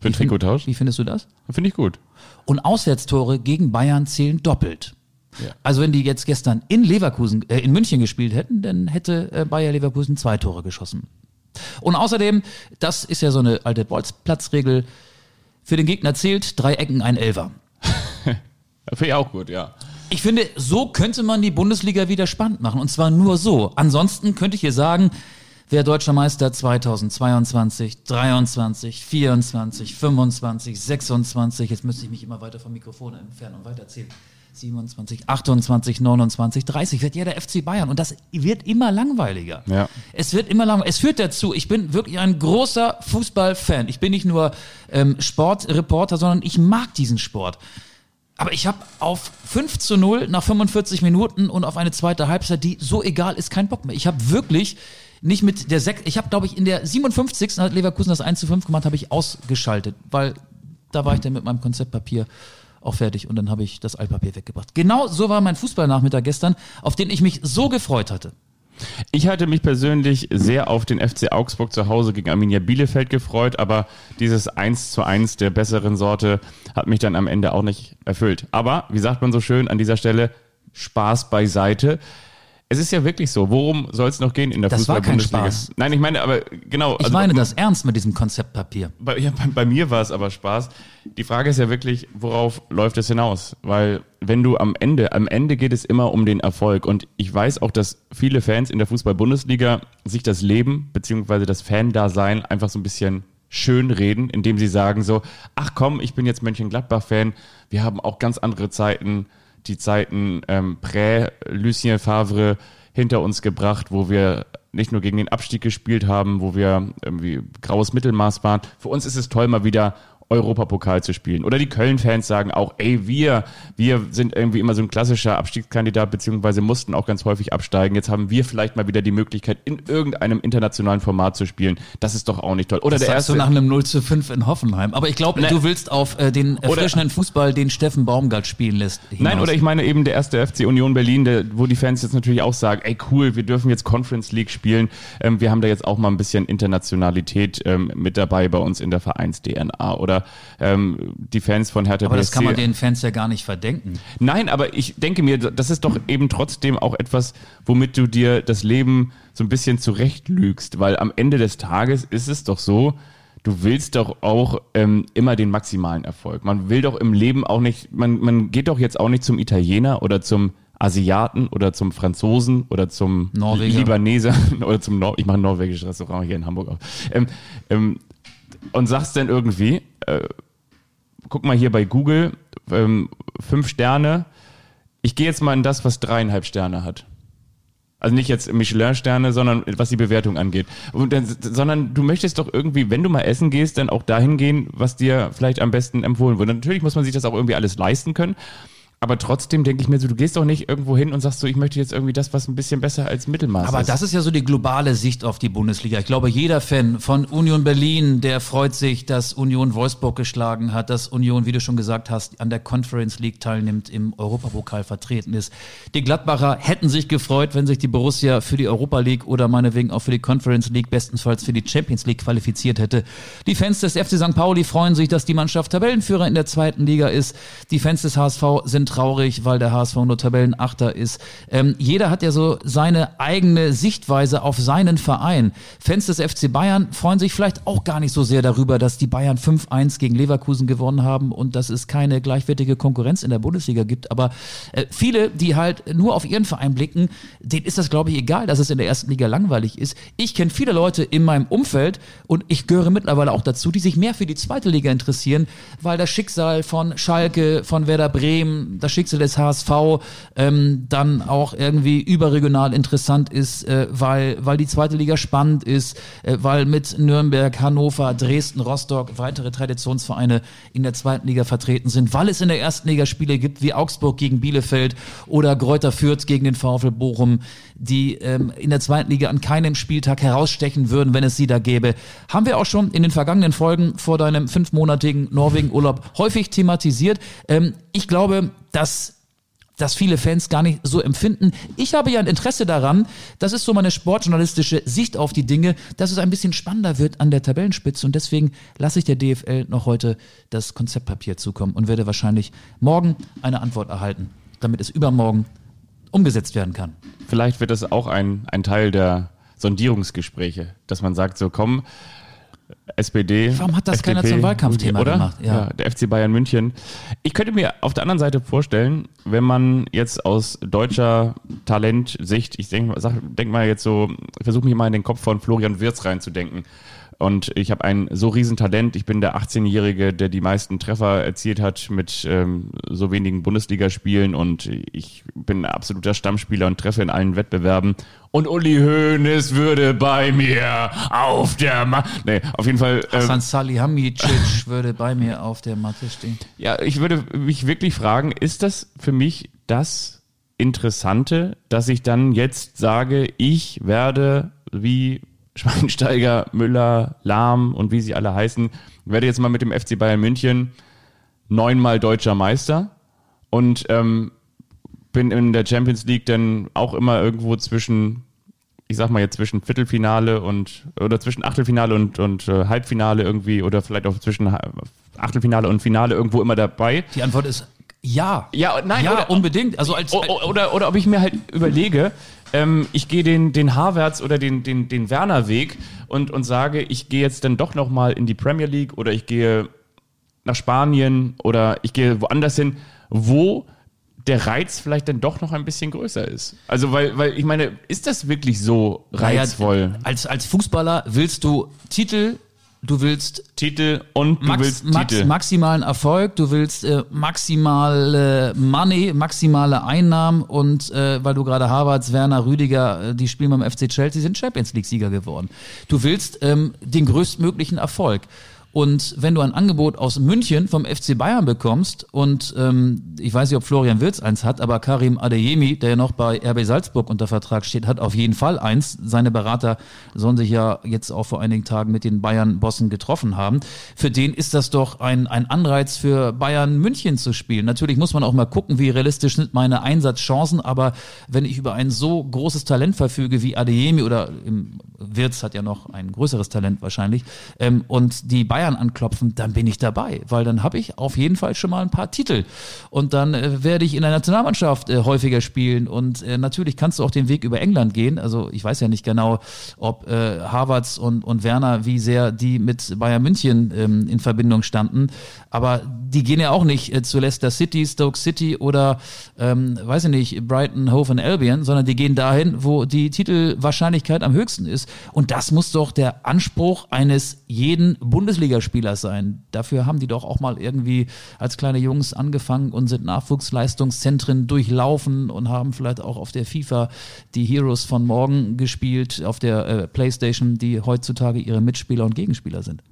Für den Trikottausch. Wie findest du das? Finde ich gut. Und Auswärtstore gegen Bayern zählen doppelt. Ja. Also wenn die jetzt gestern in München gespielt hätten, dann hätte Bayer Leverkusen 2 Tore geschossen. Und außerdem, das ist ja so eine alte Bolzplatzregel, für den Gegner zählt 3 Ecken ein Elfer. Finde ich auch gut, ja. Ich finde, so könnte man die Bundesliga wieder spannend machen, und zwar nur so. Ansonsten könnte ich hier sagen, wer Deutscher Meister 2022, 23, 24, 25, 26, jetzt müsste ich mich immer weiter vom Mikrofon entfernen und weiterzählen. 27, 28, 29, 30 wird ja der FC Bayern, und das wird immer langweiliger. Ja. Es wird immer langweiliger. Es führt dazu, ich bin wirklich ein großer Fußballfan. Ich bin nicht nur Sportreporter, sondern ich mag diesen Sport. Aber ich habe auf 5:0 nach 45 Minuten und auf eine zweite Halbzeit, die so egal ist, keinen Bock mehr. Ich habe wirklich nicht mit der 6. Ich habe, glaube ich, in der 57. hat Leverkusen das 1:5 gemacht, habe ich ausgeschaltet, weil da war ich dann mit meinem Konzeptpapier auch fertig und dann habe ich das Altpapier weggebracht. Genau so war mein Fußballnachmittag gestern, auf den ich mich so gefreut hatte. Ich hatte mich persönlich sehr auf den FC Augsburg zu Hause gegen Arminia Bielefeld gefreut, aber dieses 1:1 der besseren Sorte hat mich dann am Ende auch nicht erfüllt. Aber, wie sagt man so schön an dieser Stelle, Spaß beiseite. Es ist ja wirklich so, worum soll es noch gehen in der Fußball-Bundesliga? Das war kein Spaß. Nein, ich meine aber, genau. Ich meine das ernst mit diesem Konzeptpapier. Bei mir war es aber Spaß. Die Frage ist ja wirklich, worauf läuft es hinaus? Weil wenn du am Ende geht es immer um den Erfolg. Und ich weiß auch, dass viele Fans in der Fußball-Bundesliga sich das Leben bzw. das Fan-Dasein einfach so ein bisschen schönreden, indem sie sagen so, ach komm, ich bin jetzt Mönchengladbach-Fan, wir haben auch ganz andere Zeiten, die Zeiten Lucien Favre hinter uns gebracht, wo wir nicht nur gegen den Abstieg gespielt haben, wo wir irgendwie graues Mittelmaß waren. Für uns ist es toll, mal wieder Europapokal zu spielen. Oder die Köln-Fans sagen auch, ey, wir sind irgendwie immer so ein klassischer Abstiegskandidat, beziehungsweise mussten auch ganz häufig absteigen. Jetzt haben wir vielleicht mal wieder die Möglichkeit, in irgendeinem internationalen Format zu spielen. Das ist doch auch nicht toll. Oder das der sagst erste du nach einem 0:5 in Hoffenheim. Aber ich glaube, du willst auf den erfrischenden Fußball, den Steffen Baumgart spielen lässt, hinaus. Nein, oder ich meine eben der erste FC Union Berlin, wo die Fans jetzt natürlich auch sagen, ey, cool, wir dürfen jetzt Conference League spielen. Wir haben da jetzt auch mal ein bisschen Internationalität mit dabei bei uns in der Vereins-DNA. Oder die Fans von Hertha BSC. Aber das kann man den Fans ja gar nicht verdenken. Nein, aber ich denke mir, das ist doch eben trotzdem auch etwas, womit du dir das Leben so ein bisschen zurechtlügst, weil am Ende des Tages ist es doch so, du willst doch auch immer den maximalen Erfolg. Man will doch im Leben auch nicht, man geht doch jetzt auch nicht zum Italiener oder zum Asiaten oder zum Franzosen oder zum Norweger. Libaneser oder zum ich mache ein norwegisches Restaurant hier in Hamburg auf. Und sagst dann irgendwie, guck mal hier bei Google, 5 Sterne, ich gehe jetzt mal in das, was 3,5 Sterne hat. Also nicht jetzt Michelin-Sterne, sondern was die Bewertung angeht. Sondern du möchtest doch irgendwie, wenn du mal essen gehst, dann auch dahin gehen, was dir vielleicht am besten empfohlen wurde. Natürlich muss man sich das auch irgendwie alles leisten können. Aber trotzdem denke ich mir so, du gehst doch nicht irgendwo hin und sagst so, ich möchte jetzt irgendwie das, was ein bisschen besser als Mittelmaß ist. Aber das ist ja so die globale Sicht auf die Bundesliga. Ich glaube, jeder Fan von Union Berlin, der freut sich, dass Union Wolfsburg geschlagen hat, dass Union, wie du schon gesagt hast, an der Conference League teilnimmt, im Europapokal vertreten ist. Die Gladbacher hätten sich gefreut, wenn sich die Borussia für die Europa League oder meinetwegen auch für die Conference League, bestenfalls für die Champions League qualifiziert hätte. Die Fans des FC St. Pauli freuen sich, dass die Mannschaft Tabellenführer in der 2. Liga ist. Die Fans des HSV sind traurig, weil der HSV nur Tabellenachter ist. Jeder hat ja so seine eigene Sichtweise auf seinen Verein. Fans des FC Bayern freuen sich vielleicht auch gar nicht so sehr darüber, dass die Bayern 5:1 gegen Leverkusen gewonnen haben und dass es keine gleichwertige Konkurrenz in der Bundesliga gibt. Aber viele, die halt nur auf ihren Verein blicken, denen ist das, glaube ich, egal, dass es in der 1. Liga langweilig ist. Ich kenne viele Leute in meinem Umfeld und ich gehöre mittlerweile auch dazu, die sich mehr für die 2. Liga interessieren, weil das Schicksal von Schalke, von Werder Bremen, das Schicksal des HSV dann auch irgendwie überregional interessant ist, weil die 2. Liga spannend ist, weil mit Nürnberg, Hannover, Dresden, Rostock weitere Traditionsvereine in der 2. Liga vertreten sind, weil es in der 1. Liga Spiele gibt wie Augsburg gegen Bielefeld oder Greuther Fürth gegen den VfL Bochum, die in der 2. Liga an keinem Spieltag herausstechen würden, wenn es sie da gäbe. Haben wir auch schon in den vergangenen Folgen vor deinem 5-monatigen Norwegen-Urlaub häufig thematisiert. Ich glaube, dass viele Fans gar nicht so empfinden. Ich habe ja ein Interesse daran, das ist so meine sportjournalistische Sicht auf die Dinge, dass es ein bisschen spannender wird an der Tabellenspitze und deswegen lasse ich der DFL noch heute das Konzeptpapier zukommen und werde wahrscheinlich morgen eine Antwort erhalten, damit es übermorgen umgesetzt werden kann. Vielleicht wird das auch ein Teil der Sondierungsgespräche, dass man sagt, so komm, SPD, warum hat das FDP, keiner zum Wahlkampfthema gemacht? Ja, der FC Bayern München. Ich könnte mir auf der anderen Seite vorstellen, wenn man jetzt aus deutscher Talentsicht, ich denk mal jetzt so, ich versuche mich mal in den Kopf von Florian Wirtz reinzudenken. Und ich habe ein so riesen Talent. Ich bin der 18-Jährige, der die meisten Treffer erzielt hat mit so wenigen Bundesligaspielen. Und ich bin ein absoluter Stammspieler und treffe in allen Wettbewerben. Und Uli Hoeneß würde bei mir auf der Matte... Nee, auf jeden Fall... Hasan Salihamidzic würde bei mir auf der Matte stehen. Ja, ich würde mich wirklich fragen, ist das für mich das Interessante, dass ich dann jetzt sage, ich werde wie Schweinsteiger, Müller, Lahm und wie sie alle heißen, werde jetzt mal mit dem FC Bayern München 9-mal deutscher Meister und bin in der Champions League dann auch immer irgendwo zwischen, ich sag mal jetzt zwischen Viertelfinale und, oder zwischen Achtelfinale und Halbfinale irgendwie oder vielleicht auch zwischen Achtelfinale und Finale irgendwo immer dabei. Die Antwort ist ja. Ja, nein, ja, oder, unbedingt. Also als, oder ob ich mir halt überlege, ich gehe den Havertz oder den Werner Weg und sage, ich gehe jetzt dann doch nochmal in die Premier League oder ich gehe nach Spanien oder ich gehe woanders hin, wo der Reiz vielleicht dann doch noch ein bisschen größer ist. Also weil ich meine, ist das wirklich so reizvoll? Ja, als Fußballer willst du Titel, du willst Titel und du willst Titel. Maximalen Erfolg, du willst maximale Money, maximale Einnahmen und weil du gerade Havertz, Werner, Rüdiger, die spielen beim FC Chelsea, sind Champions League-Sieger geworden. Du willst den größtmöglichen Erfolg. Und wenn du ein Angebot aus München vom FC Bayern bekommst und ich weiß nicht, ob Florian Wirtz eins hat, aber Karim Adeyemi, der ja noch bei RB Salzburg unter Vertrag steht, hat auf jeden Fall eins. Seine Berater sollen sich ja jetzt auch vor einigen Tagen mit den Bayern-Bossen getroffen haben. Für den ist das doch ein Anreiz für Bayern München zu spielen. Natürlich muss man auch mal gucken, wie realistisch sind meine Einsatzchancen, aber wenn ich über ein so großes Talent verfüge wie Adeyemi oder Wirtz hat ja noch ein größeres Talent wahrscheinlich und die Bayern anklopfen, dann bin ich dabei, weil dann habe ich auf jeden Fall schon mal ein paar Titel und dann werde ich in der Nationalmannschaft häufiger spielen und natürlich kannst du auch den Weg über England gehen, also ich weiß ja nicht genau, ob Havertz und Werner, wie sehr die mit Bayern München in Verbindung standen, aber die gehen ja auch nicht zu Leicester City, Stoke City oder weiß ich nicht, Brighton, Hove and Albion, sondern die gehen dahin, wo die Titelwahrscheinlichkeit am höchsten ist und das muss doch der Anspruch eines jeden Bundesligaspieler sein. Dafür haben die doch auch mal irgendwie als kleine Jungs angefangen und sind Nachwuchsleistungszentren durchlaufen und haben vielleicht auch auf der FIFA die Heroes von morgen gespielt, auf der PlayStation, die heutzutage ihre Mitspieler und Gegenspieler sind.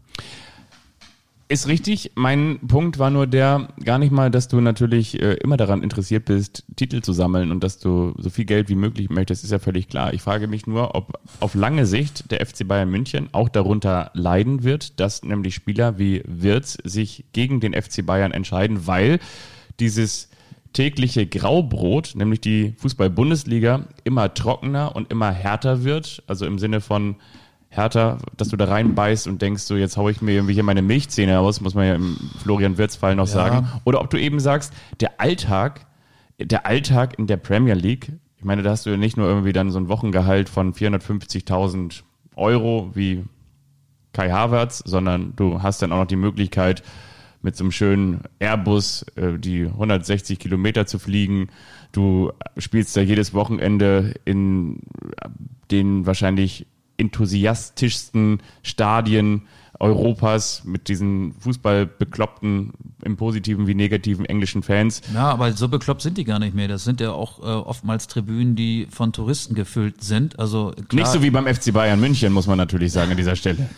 Ist richtig. Mein Punkt war nur der, gar nicht mal, dass du natürlich immer daran interessiert bist, Titel zu sammeln und dass du so viel Geld wie möglich möchtest, ist ja völlig klar. Ich frage mich nur, ob auf lange Sicht der FC Bayern München auch darunter leiden wird, dass nämlich Spieler wie Wirtz sich gegen den FC Bayern entscheiden, weil dieses tägliche Graubrot, nämlich die Fußball-Bundesliga, immer trockener und immer härter wird, also im Sinne von härter, dass du da reinbeißt und denkst, so jetzt haue ich mir irgendwie hier meine Milchzähne raus, muss man ja im Florian Wirtz-Fall noch sagen. Oder ob du eben sagst, der Alltag in der Premier League, ich meine, da hast du ja nicht nur irgendwie dann so ein Wochengehalt von 450.000 Euro wie Kai Havertz, sondern du hast dann auch noch die Möglichkeit, mit so einem schönen Airbus die 160 Kilometer zu fliegen. Du spielst da jedes Wochenende in den wahrscheinlich enthusiastischsten Stadien Europas mit diesen fußballbekloppten, im positiven wie negativen englischen Fans. Ja, aber so bekloppt sind die gar nicht mehr. Das sind ja auch oftmals Tribünen, die von Touristen gefüllt sind. Also klar, nicht so wie beim FC Bayern München, muss man natürlich sagen an dieser Stelle.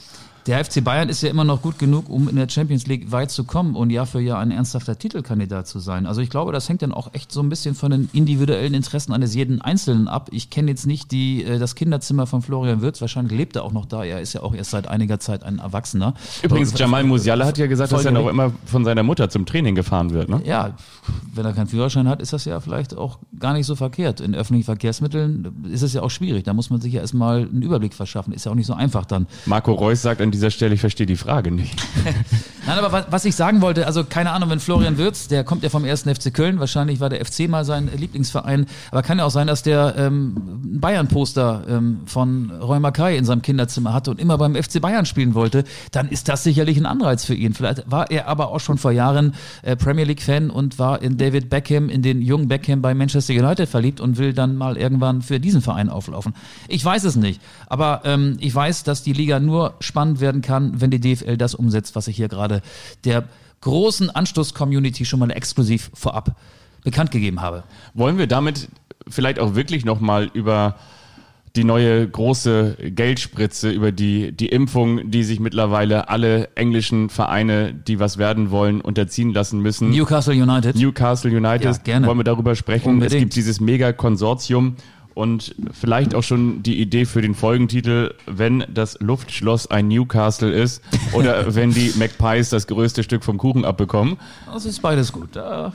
Der FC Bayern ist ja immer noch gut genug, um in der Champions League weit zu kommen und Jahr für Jahr ein ernsthafter Titelkandidat zu sein. Also ich glaube, das hängt dann auch echt so ein bisschen von den individuellen Interessen eines jeden Einzelnen ab. Ich kenne jetzt nicht das Kinderzimmer von Florian Wirtz, wahrscheinlich lebt er auch noch da. Er ist ja auch erst seit einiger Zeit ein Erwachsener. Übrigens, aber Jamal Musiala hat ja gesagt, dass er noch immer von seiner Mutter zum Training gefahren wird. Ne? Ja, wenn er keinen Führerschein hat, ist das ja vielleicht auch gar nicht so verkehrt. In öffentlichen Verkehrsmitteln ist es ja auch schwierig. Da muss man sich ja erstmal einen Überblick verschaffen. Ist ja auch nicht so einfach dann. Marco Reus sagt an dieser Stelle, ich verstehe die Frage nicht. Nein, aber was ich sagen wollte, also keine Ahnung, wenn Florian Wirtz, der kommt ja vom 1. FC Köln, wahrscheinlich war der FC mal sein Lieblingsverein, aber kann ja auch sein, dass der ein Bayern-Poster von Roy Mackay in seinem Kinderzimmer hatte und immer beim FC Bayern spielen wollte, dann ist das sicherlich ein Anreiz für ihn. Vielleicht war er aber auch schon vor Jahren Premier League-Fan und war in David Beckham, in den jungen Beckham bei Manchester United verliebt und will dann mal irgendwann für diesen Verein auflaufen. Ich weiß es nicht, aber ich weiß, dass die Liga nur spannend werden kann, wenn die DFL das umsetzt, was ich hier gerade der großen Anstoß-Community schon mal exklusiv vorab bekannt gegeben habe. Wollen wir damit vielleicht auch wirklich nochmal über die neue große Geldspritze, über die Impfung, die sich mittlerweile alle englischen Vereine, die was werden wollen, unterziehen lassen müssen. Newcastle United. Ja, gerne. Wollen wir darüber sprechen. Unbedingt. Es gibt dieses Mega-Konsortium und vielleicht auch schon die Idee für den Folgentitel, wenn das Luftschloss ein Newcastle ist oder wenn die Magpies das größte Stück vom Kuchen abbekommen. Das ist beides gut, da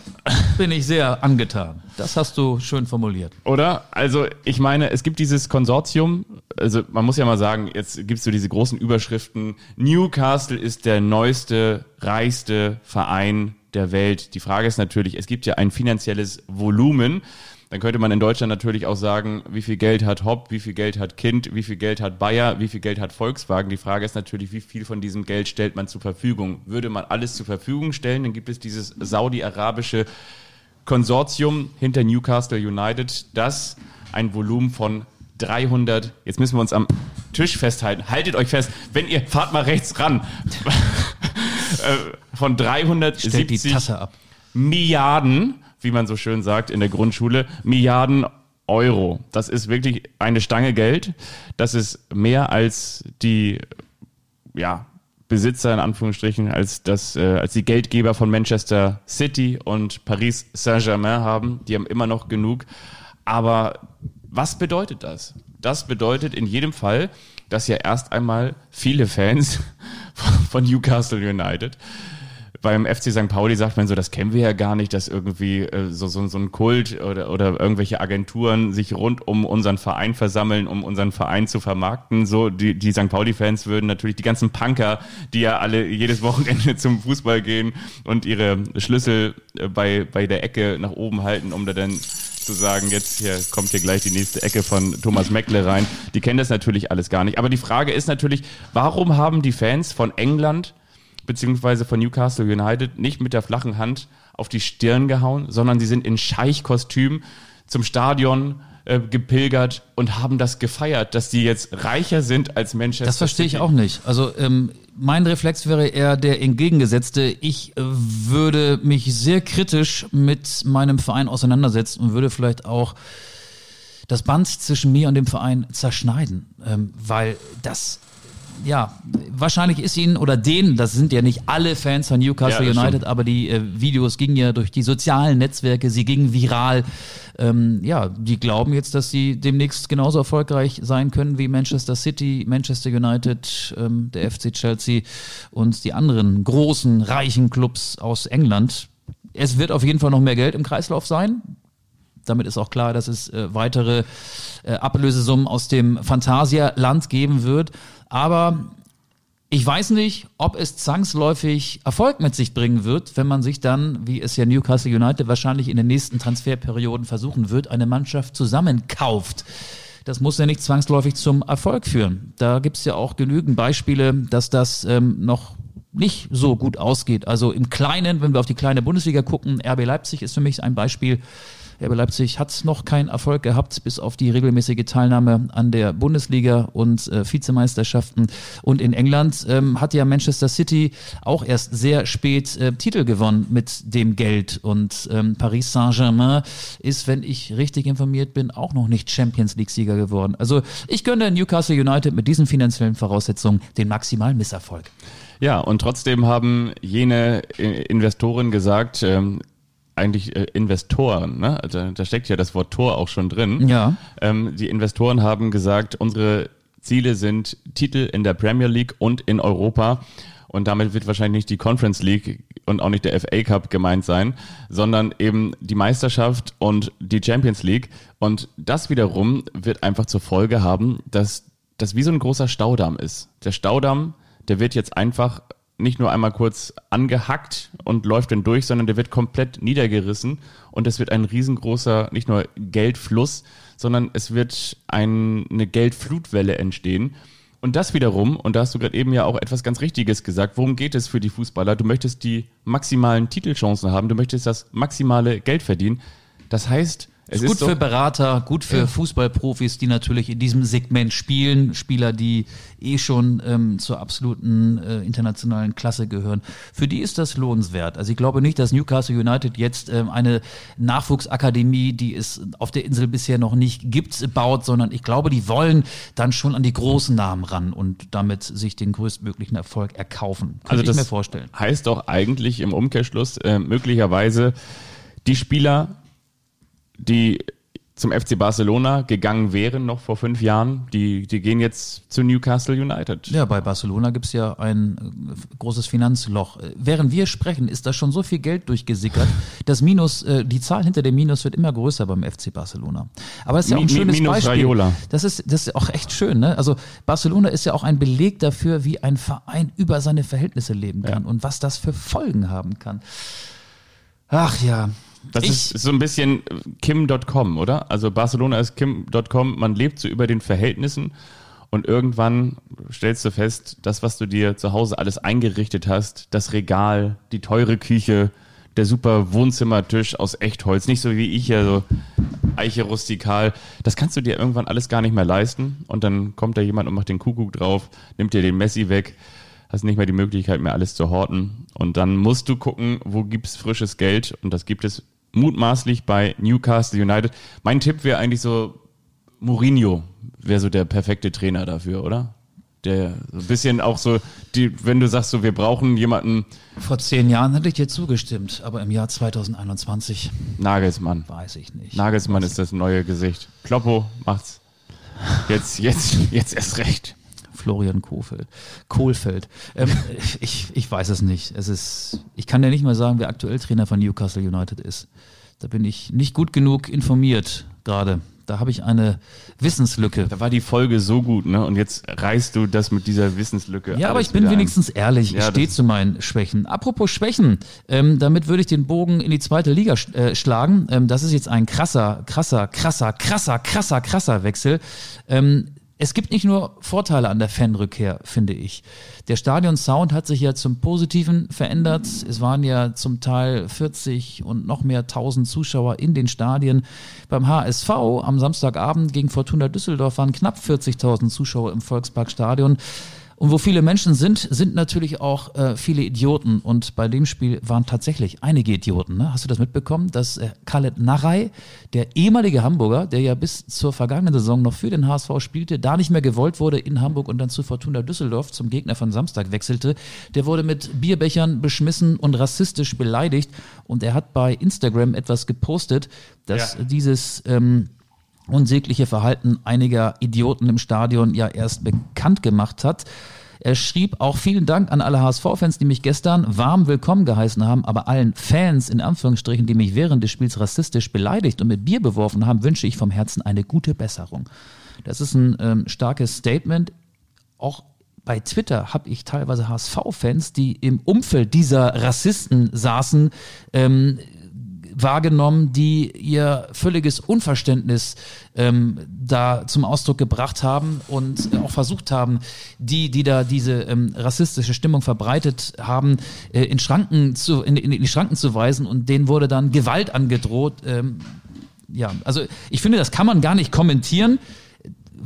bin ich sehr angetan. Das hast du schön formuliert. Oder? Also ich meine, es gibt dieses Konsortium, also man muss ja mal sagen, jetzt gibst du diese großen Überschriften, Newcastle ist der neueste, reichste Verein der Welt. Die Frage ist natürlich, es gibt ja ein finanzielles Volumen. Dann könnte man in Deutschland natürlich auch sagen, wie viel Geld hat Hopp, wie viel Geld hat Kind, wie viel Geld hat Bayer, wie viel Geld hat Volkswagen. Die Frage ist natürlich, wie viel von diesem Geld stellt man zur Verfügung? Würde man alles zur Verfügung stellen, dann gibt es dieses saudi-arabische Konsortium hinter Newcastle United, das ein Volumen von 300, jetzt müssen wir uns am Tisch festhalten, haltet euch fest, wenn ihr, fahrt mal rechts ran, von 370 Milliarden, wie man so schön sagt in der Grundschule, Milliarden Euro. Das ist wirklich eine Stange Geld. Das ist mehr als die Besitzer, in Anführungsstrichen, als die Geldgeber von Manchester City und Paris Saint-Germain haben. Die haben immer noch genug. Aber was bedeutet das? Das bedeutet in jedem Fall, dass ja erst einmal viele Fans von Newcastle United, beim FC St. Pauli sagt man so, das kennen wir ja gar nicht, dass irgendwie so ein Kult oder irgendwelche Agenturen sich rund um unseren Verein versammeln, um unseren Verein zu vermarkten. So die St. Pauli-Fans würden natürlich die ganzen Punker, die ja alle jedes Wochenende zum Fußball gehen und ihre Schlüssel bei der Ecke nach oben halten, um da dann zu sagen, jetzt kommt hier gleich die nächste Ecke von Thomas Meckle rein. Die kennen das natürlich alles gar nicht. Aber die Frage ist natürlich, warum haben die Fans von England beziehungsweise von Newcastle United nicht mit der flachen Hand auf die Stirn gehauen, sondern sie sind in Scheichkostüm zum Stadion gepilgert und haben das gefeiert, dass die jetzt reicher sind als Manchester City. Das verstehe ich auch nicht. Also mein Reflex wäre eher der entgegengesetzte. Ich würde mich sehr kritisch mit meinem Verein auseinandersetzen und würde vielleicht auch das Band zwischen mir und dem Verein zerschneiden, weil das... Ja, wahrscheinlich ist ihnen oder denen, das sind ja nicht alle Fans von Newcastle United, stimmt. Aber die Videos gingen ja durch die sozialen Netzwerke, sie gingen viral. Die glauben jetzt, dass sie demnächst genauso erfolgreich sein können wie Manchester City, Manchester United, der FC Chelsea und die anderen großen, reichen Clubs aus England. Es wird auf jeden Fall noch mehr Geld im Kreislauf sein. Damit ist auch klar, dass es weitere Ablösesummen aus dem Phantasialand geben wird. Aber ich weiß nicht, ob es zwangsläufig Erfolg mit sich bringen wird, wenn man sich dann, wie es ja Newcastle United wahrscheinlich in den nächsten Transferperioden versuchen wird, eine Mannschaft zusammenkauft. Das muss ja nicht zwangsläufig zum Erfolg führen. Da gibt es ja auch genügend Beispiele, dass das noch nicht so gut ausgeht. Also im Kleinen, wenn wir auf die kleine Bundesliga gucken, RB Leipzig ist für mich ein Beispiel. RB Leipzig hat noch keinen Erfolg gehabt, bis auf die regelmäßige Teilnahme an der Bundesliga und Vizemeisterschaften. Und in England hat ja Manchester City auch erst sehr spät Titel gewonnen mit dem Geld. Und Paris Saint-Germain ist, wenn ich richtig informiert bin, auch noch nicht Champions-League-Sieger geworden. Also ich gönne Newcastle United mit diesen finanziellen Voraussetzungen den maximalen Misserfolg. Ja, und trotzdem haben jene Investoren gesagt, eigentlich Investoren, ne? Da steckt ja das Wort Tor auch schon drin. Ja. Die Investoren haben gesagt, unsere Ziele sind Titel in der Premier League und in Europa. Und damit wird wahrscheinlich nicht die Conference League und auch nicht der FA Cup gemeint sein, sondern eben die Meisterschaft und die Champions League. Und das wiederum wird einfach zur Folge haben, dass das wie so ein großer Staudamm ist. Der Staudamm, der wird jetzt einfach nicht nur einmal kurz angehackt und läuft dann durch, sondern der wird komplett niedergerissen und es wird ein riesengroßer, nicht nur Geldfluss, sondern es wird eine Geldflutwelle entstehen. Und das wiederum, und da hast du gerade eben ja auch etwas ganz Richtiges gesagt, worum geht es für die Fußballer? Du möchtest die maximalen Titelchancen haben, du möchtest das maximale Geld verdienen. Das heißt, es ist gut für Berater, gut für Fußballprofis, die natürlich in diesem Segment spielen, Spieler, die schon zur absoluten internationalen Klasse gehören. Für die ist das lohnenswert. Also ich glaube nicht, dass Newcastle United jetzt eine Nachwuchsakademie, die es auf der Insel bisher noch nicht gibt, baut, sondern ich glaube, die wollen dann schon an die großen Namen ran und damit sich den größtmöglichen Erfolg erkaufen. Kann ich mir vorstellen. Heißt doch eigentlich im Umkehrschluss möglicherweise die Spieler, die zum FC Barcelona gegangen wären noch vor 5 Jahren, die gehen jetzt zu Newcastle United. Ja, bei Barcelona gibt es ja ein großes Finanzloch. Während wir sprechen, ist da schon so viel Geld durchgesickert, das Minus, die Zahl hinter dem Minus wird immer größer beim FC Barcelona. Aber das ist ja auch ein schönes Minus Beispiel. Raiola. Das ist auch echt schön, ne? Also Barcelona ist ja auch ein Beleg dafür, wie ein Verein über seine Verhältnisse leben kann und was das für Folgen haben kann. Ach ja. Das ist so ein bisschen Kim.com, oder? Also Barcelona ist Kim.com, man lebt so über den Verhältnissen und irgendwann stellst du fest, das, was du dir zu Hause alles eingerichtet hast, das Regal, die teure Küche, der super Wohnzimmertisch aus Echtholz, nicht so wie ich, also Eiche rustikal, das kannst du dir irgendwann alles gar nicht mehr leisten und dann kommt da jemand und macht den Kuckuck drauf, nimmt dir den Messi weg, hast nicht mehr die Möglichkeit mehr alles zu horten und dann musst du gucken, wo gibt's frisches Geld und das gibt es mutmaßlich bei Newcastle United. Mein Tipp wäre eigentlich so, Mourinho wäre so der perfekte Trainer dafür, oder? Der so ein bisschen auch so, wenn du sagst, so wir brauchen jemanden. Vor 10 Jahren hätte ich dir zugestimmt, aber im Jahr 2021. Nagelsmann. Weiß ich nicht. Nagelsmann ist das neue Gesicht. Kloppo macht's. Jetzt erst recht. Florian Kohlfeld. Ich weiß es nicht. Ich kann ja nicht mal sagen, wer aktuell Trainer von Newcastle United ist. Da bin ich nicht gut genug informiert gerade. Da habe ich eine Wissenslücke. Da war die Folge so gut, ne? Und jetzt reißt du das mit dieser Wissenslücke. Ja, aber ich bin wenigstens ehrlich. Ja, ich stehe zu meinen Schwächen. Apropos Schwächen, damit würde ich den Bogen in die 2. Liga schlagen. Das ist jetzt ein krasser Wechsel. Es gibt nicht nur Vorteile an der Fanrückkehr, finde ich. Der Stadionsound hat sich ja zum Positiven verändert. Es waren ja zum Teil 40 und noch mehr 1000 Zuschauer in den Stadien. Beim HSV am Samstagabend gegen Fortuna Düsseldorf waren knapp 40.000 Zuschauer im Volksparkstadion. Und wo viele Menschen sind natürlich auch viele Idioten. Und bei dem Spiel waren tatsächlich einige Idioten. Ne? Hast du das mitbekommen, dass Khaled Naray, der ehemalige Hamburger, der ja bis zur vergangenen Saison noch für den HSV spielte, da nicht mehr gewollt wurde in Hamburg und dann zu Fortuna Düsseldorf zum Gegner von Samstag wechselte, der wurde mit Bierbechern beschmissen und rassistisch beleidigt. Und er hat bei Instagram etwas gepostet, dass dieses unsägliche Verhalten einiger Idioten im Stadion ja erst bekannt gemacht hat. Er schrieb auch vielen Dank an alle HSV-Fans, die mich gestern warm willkommen geheißen haben, aber allen Fans, in Anführungsstrichen, die mich während des Spiels rassistisch beleidigt und mit Bier beworfen haben, wünsche ich vom Herzen eine gute Besserung. Das ist ein starkes Statement. Auch bei Twitter habe ich teilweise HSV-Fans, die im Umfeld dieser Rassisten saßen, wahrgenommen, die ihr völliges Unverständnis da zum Ausdruck gebracht haben und auch versucht haben, die da diese rassistische Stimmung verbreitet haben, in die Schranken zu weisen und denen wurde dann Gewalt angedroht. Also ich finde, das kann man gar nicht kommentieren.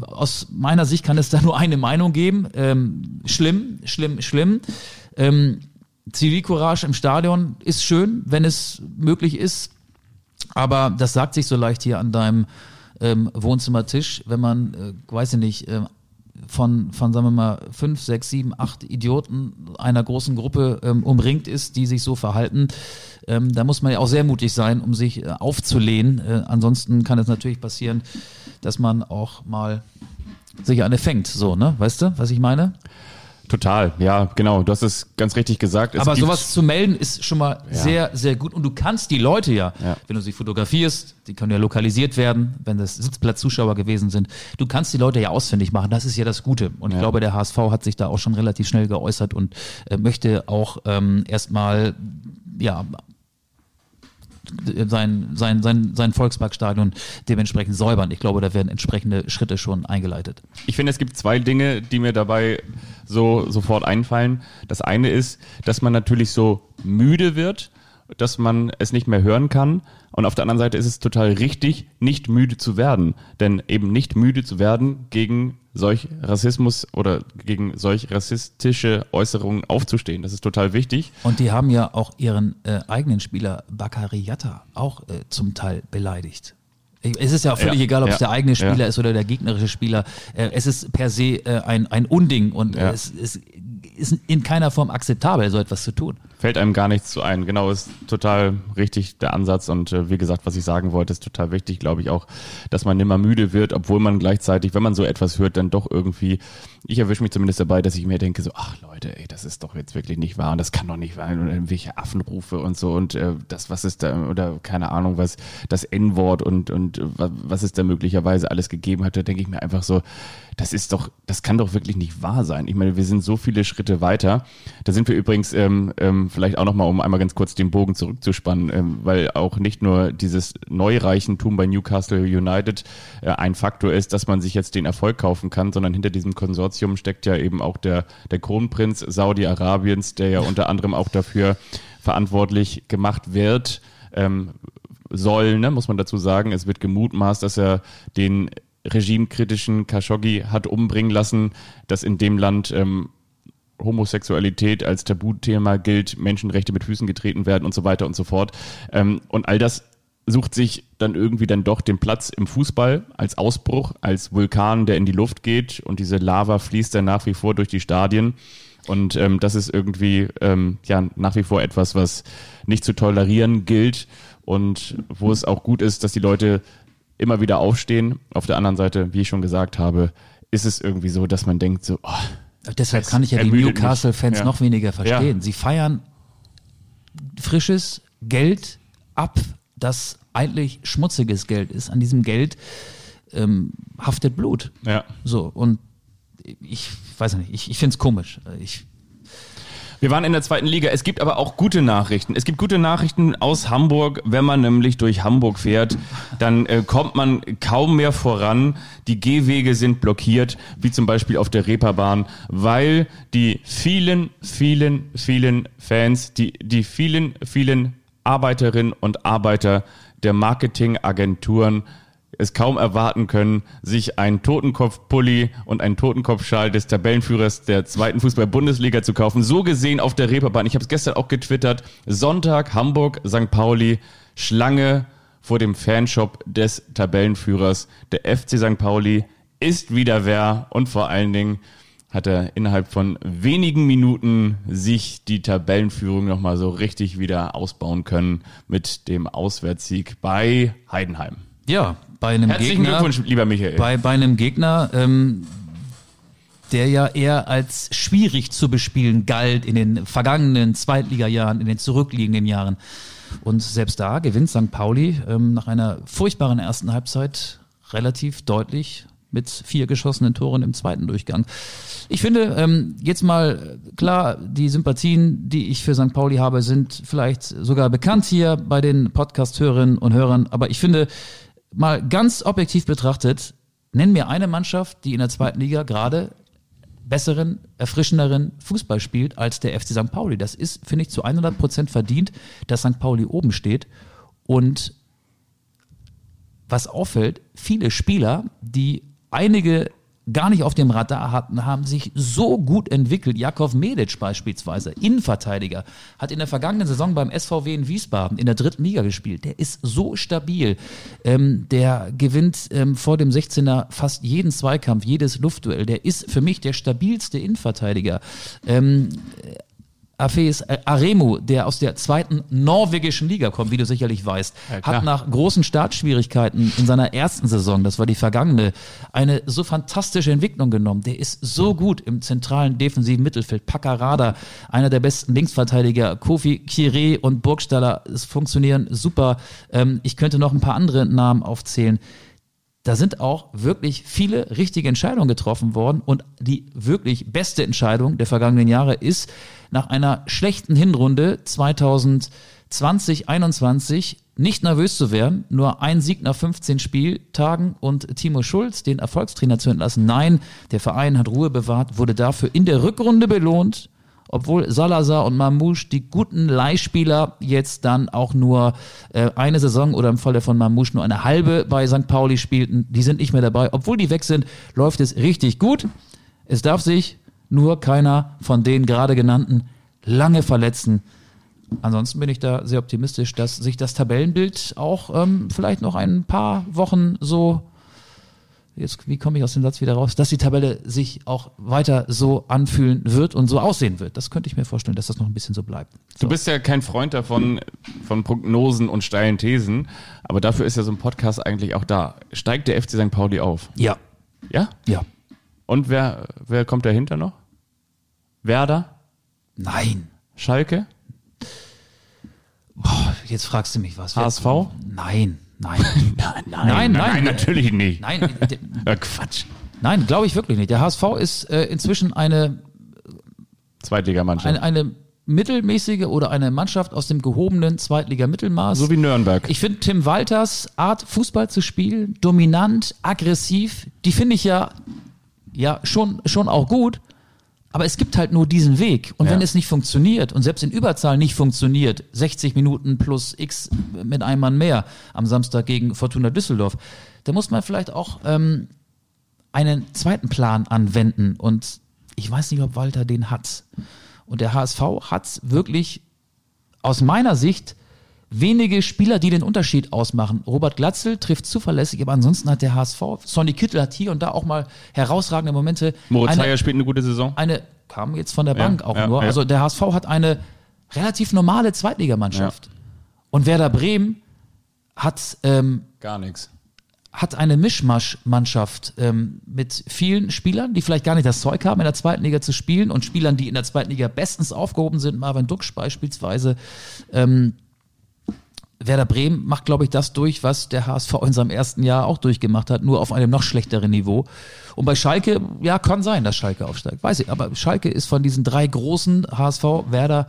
Aus meiner Sicht kann es da nur eine Meinung geben. Schlimm. Zivilcourage im Stadion ist schön, wenn es möglich ist, aber das sagt sich so leicht hier an deinem Wohnzimmertisch, wenn man, von sagen wir mal 5, 6, 7, 8 Idioten einer großen Gruppe umringt ist, die sich so verhalten, da muss man ja auch sehr mutig sein, um sich aufzulehnen, ansonsten kann es natürlich passieren, dass man auch mal sich eine fängt, so, ne, weißt du, was ich meine? Total, ja, genau. Du hast es ganz richtig gesagt. Aber sowas zu melden ist schon mal sehr, sehr gut. Und du kannst die Leute wenn du sie fotografierst, die können ja lokalisiert werden, wenn das Sitzplatzzuschauer gewesen sind. Du kannst die Leute ja ausfindig machen. Das ist ja das Gute. Und ich glaube, der HSV hat sich da auch schon relativ schnell geäußert und möchte auch erstmal, sein Volksparkstadion dementsprechend säubern. Ich glaube, da werden entsprechende Schritte schon eingeleitet. Ich finde, es gibt 2 Dinge, die mir dabei so sofort einfallen. Das eine ist, dass man natürlich so müde wird, dass man es nicht mehr hören kann. Und auf der anderen Seite ist es total richtig, nicht müde zu werden. Denn eben nicht müde zu werden, gegen solch Rassismus oder gegen solch rassistische Äußerungen aufzustehen. Das ist total wichtig. Und die haben ja auch ihren eigenen Spieler Bakary Jatta auch zum Teil beleidigt. Es ist ja auch völlig egal, ob es der eigene Spieler ist oder der gegnerische Spieler. Es ist per se ein Unding und es ist in keiner Form akzeptabel, so etwas zu tun. Fällt einem gar nichts zu ein. Genau, ist total richtig der Ansatz. Und wie gesagt, was ich sagen wollte, ist total wichtig, glaube ich auch, dass man nimmer müde wird, obwohl man gleichzeitig, wenn man so etwas hört, dann doch irgendwie, ich erwische mich zumindest dabei, dass ich mir denke so, ach Leute, ey, das ist doch jetzt wirklich nicht wahr und das kann doch nicht wahr sein und irgendwelche Affenrufe und so und das, was ist da, oder keine Ahnung was, das N-Wort und was es da möglicherweise alles gegeben hat, da denke ich mir einfach so, das ist doch, das kann doch wirklich nicht wahr sein. Ich meine, wir sind so viele Schritte weiter. Da sind wir übrigens vielleicht auch nochmal, um einmal ganz kurz den Bogen zurückzuspannen, weil auch nicht nur dieses Neureichentum bei Newcastle United ein Faktor ist, dass man sich jetzt den Erfolg kaufen kann, sondern hinter diesem Konsortium steckt ja eben auch der Kronprinz Saudi-Arabiens, der ja unter anderem auch dafür verantwortlich gemacht wird, soll, ne, muss man dazu sagen. Es wird gemutmaßt, dass er den regimekritischen Khashoggi hat umbringen lassen, dass in dem Land Homosexualität als Tabuthema gilt, Menschenrechte mit Füßen getreten werden und so weiter und so fort. Und all das sucht sich dann irgendwie dann doch den Platz im Fußball als Ausbruch, als Vulkan, der in die Luft geht und diese Lava fließt dann nach wie vor durch die Stadien. Und das ist irgendwie ja nach wie vor etwas, was nicht zu tolerieren gilt und wo es auch gut ist, dass die Leute immer wieder aufstehen. Auf der anderen Seite, wie ich schon gesagt habe, ist es irgendwie so, dass man denkt so, oh, deshalb kann ich ja die Newcastle-Fans noch weniger verstehen. Ja. Sie feiern frisches Geld ab, das eigentlich schmutziges Geld ist. An diesem Geld haftet Blut. Ja. So, und ich weiß nicht, ich finde es komisch. Wir waren in der zweiten Liga. Es gibt aber auch gute Nachrichten. Es gibt gute Nachrichten aus Hamburg. Wenn man nämlich durch Hamburg fährt, dann kommt man kaum mehr voran. Die Gehwege sind blockiert, wie zum Beispiel auf der Reeperbahn, weil die vielen, vielen, vielen Fans, die vielen, vielen Arbeiterinnen und Arbeiter der Marketingagenturen es kaum erwarten können, sich einen Totenkopfpulli und einen Totenkopfschal des Tabellenführers der zweiten Fußball-Bundesliga zu kaufen. So gesehen auf der Reeperbahn. Ich habe es gestern auch getwittert. Sonntag, Hamburg, St. Pauli, Schlange vor dem Fanshop des Tabellenführers. Der FC St. Pauli ist wieder wer und vor allen Dingen hat er innerhalb von wenigen Minuten sich die Tabellenführung nochmal so richtig wieder ausbauen können mit dem Auswärtssieg bei Heidenheim. Ja, bei einem Herzlichen Gegner, Glückwunsch, lieber Michael. Bei einem Gegner, der ja eher als schwierig zu bespielen galt in den vergangenen Zweitliga-Jahren, in den zurückliegenden Jahren. Und selbst da gewinnt St. Pauli nach einer furchtbaren ersten Halbzeit relativ deutlich mit 4 geschossenen Toren im zweiten Durchgang. Ich finde, jetzt mal klar, die Sympathien, die ich für St. Pauli habe, sind vielleicht sogar bekannt hier bei den Podcast-Hörerinnen und Hörern. Aber ich finde, mal ganz objektiv betrachtet, nenn mir eine Mannschaft, die in der zweiten Liga gerade besseren, erfrischenderen Fußball spielt als der FC St. Pauli. Das ist, finde ich, zu 100% verdient, dass St. Pauli oben steht. Und was auffällt, viele Spieler, die einige gar nicht auf dem Radar hatten, haben sich so gut entwickelt. Jakov Medic beispielsweise, Innenverteidiger, hat in der vergangenen Saison beim SVW in Wiesbaden in der dritten Liga gespielt. Der ist so stabil. Der gewinnt vor dem 16er fast jeden Zweikampf, jedes Luftduell. Der ist für mich der stabilste Innenverteidiger. Afes Aremu, der aus der zweiten norwegischen Liga kommt, wie du sicherlich weißt, ja, hat nach großen Startschwierigkeiten in seiner ersten Saison, das war die vergangene, eine so fantastische Entwicklung genommen. Der ist so gut im zentralen defensiven Mittelfeld. Paccarada, einer der besten Linksverteidiger. Kofi Kire und Burgstaller, es funktionieren super. Ich könnte noch ein paar andere Namen aufzählen. Da sind auch wirklich viele richtige Entscheidungen getroffen worden und die wirklich beste Entscheidung der vergangenen Jahre ist, nach einer schlechten Hinrunde 2020/21 nicht nervös zu werden, nur ein Sieg nach 15 Spieltagen und Timo Schulz, den Erfolgstrainer, zu entlassen. Nein, der Verein hat Ruhe bewahrt, wurde dafür in der Rückrunde belohnt, obwohl Salazar und Mamouche, die guten Leihspieler, jetzt dann auch nur eine Saison oder im Falle von Mamouche nur eine halbe bei St. Pauli spielten. Die sind nicht mehr dabei. Obwohl die weg sind, läuft es richtig gut. Es darf sich nur keiner von den gerade genannten lange verletzen. Ansonsten bin ich da sehr optimistisch, dass sich das Tabellenbild auch vielleicht noch ein paar Wochen so jetzt, wie komme ich aus dem Satz wieder raus, dass die Tabelle sich auch weiter so anfühlen wird und so aussehen wird. Das könnte ich mir vorstellen, dass das noch ein bisschen so bleibt. So. Du bist ja kein Freund davon, von Prognosen und steilen Thesen, aber dafür ist ja so ein Podcast eigentlich auch da. Steigt der FC St. Pauli auf? Ja. Ja? Ja. Und wer kommt dahinter noch? Werder? Nein. Schalke? Boah, jetzt fragst du mich was. HSV? Nein. Nein, natürlich nicht. Nein, Quatsch. Nein, glaube ich wirklich nicht. Der HSV ist inzwischen eine Zweitligamannschaft. Eine mittelmäßige oder eine Mannschaft aus dem gehobenen Zweitliga-Mittelmaß. So wie Nürnberg. Ich finde Tim Walters Art, Fußball zu spielen, dominant, aggressiv, die finde ich ja schon auch gut. Aber es gibt halt nur diesen Weg. Und wenn es nicht funktioniert und selbst in Überzahl nicht funktioniert, 60 Minuten plus X mit einem Mann mehr am Samstag gegen Fortuna Düsseldorf, da muss man vielleicht auch einen zweiten Plan anwenden. Und ich weiß nicht, ob Walter den hat. Und der HSV hat wirklich aus meiner Sicht wenige Spieler, die den Unterschied ausmachen. Robert Glatzel trifft zuverlässig, aber ansonsten hat der HSV, Sonny Kittel hat hier und da auch mal herausragende Momente. Moritz Heyer spielt eine gute Saison. Kam jetzt von der Bank auch nur. Ja. Also der HSV hat eine relativ normale Zweitligamannschaft. Ja. Und Werder Bremen hat gar nichts. Hat eine Mischmasch-Mannschaft mit vielen Spielern, die vielleicht gar nicht das Zeug haben, in der zweiten Liga zu spielen und Spielern, die in der zweiten Liga bestens aufgehoben sind. Marvin Duksch beispielsweise. Werder Bremen macht, glaube ich, das durch, was der HSV in seinem ersten Jahr auch durchgemacht hat, nur auf einem noch schlechteren Niveau. Und bei Schalke, ja, kann sein, dass Schalke aufsteigt, weiß ich. Aber Schalke ist von diesen drei großen, HSV, Werder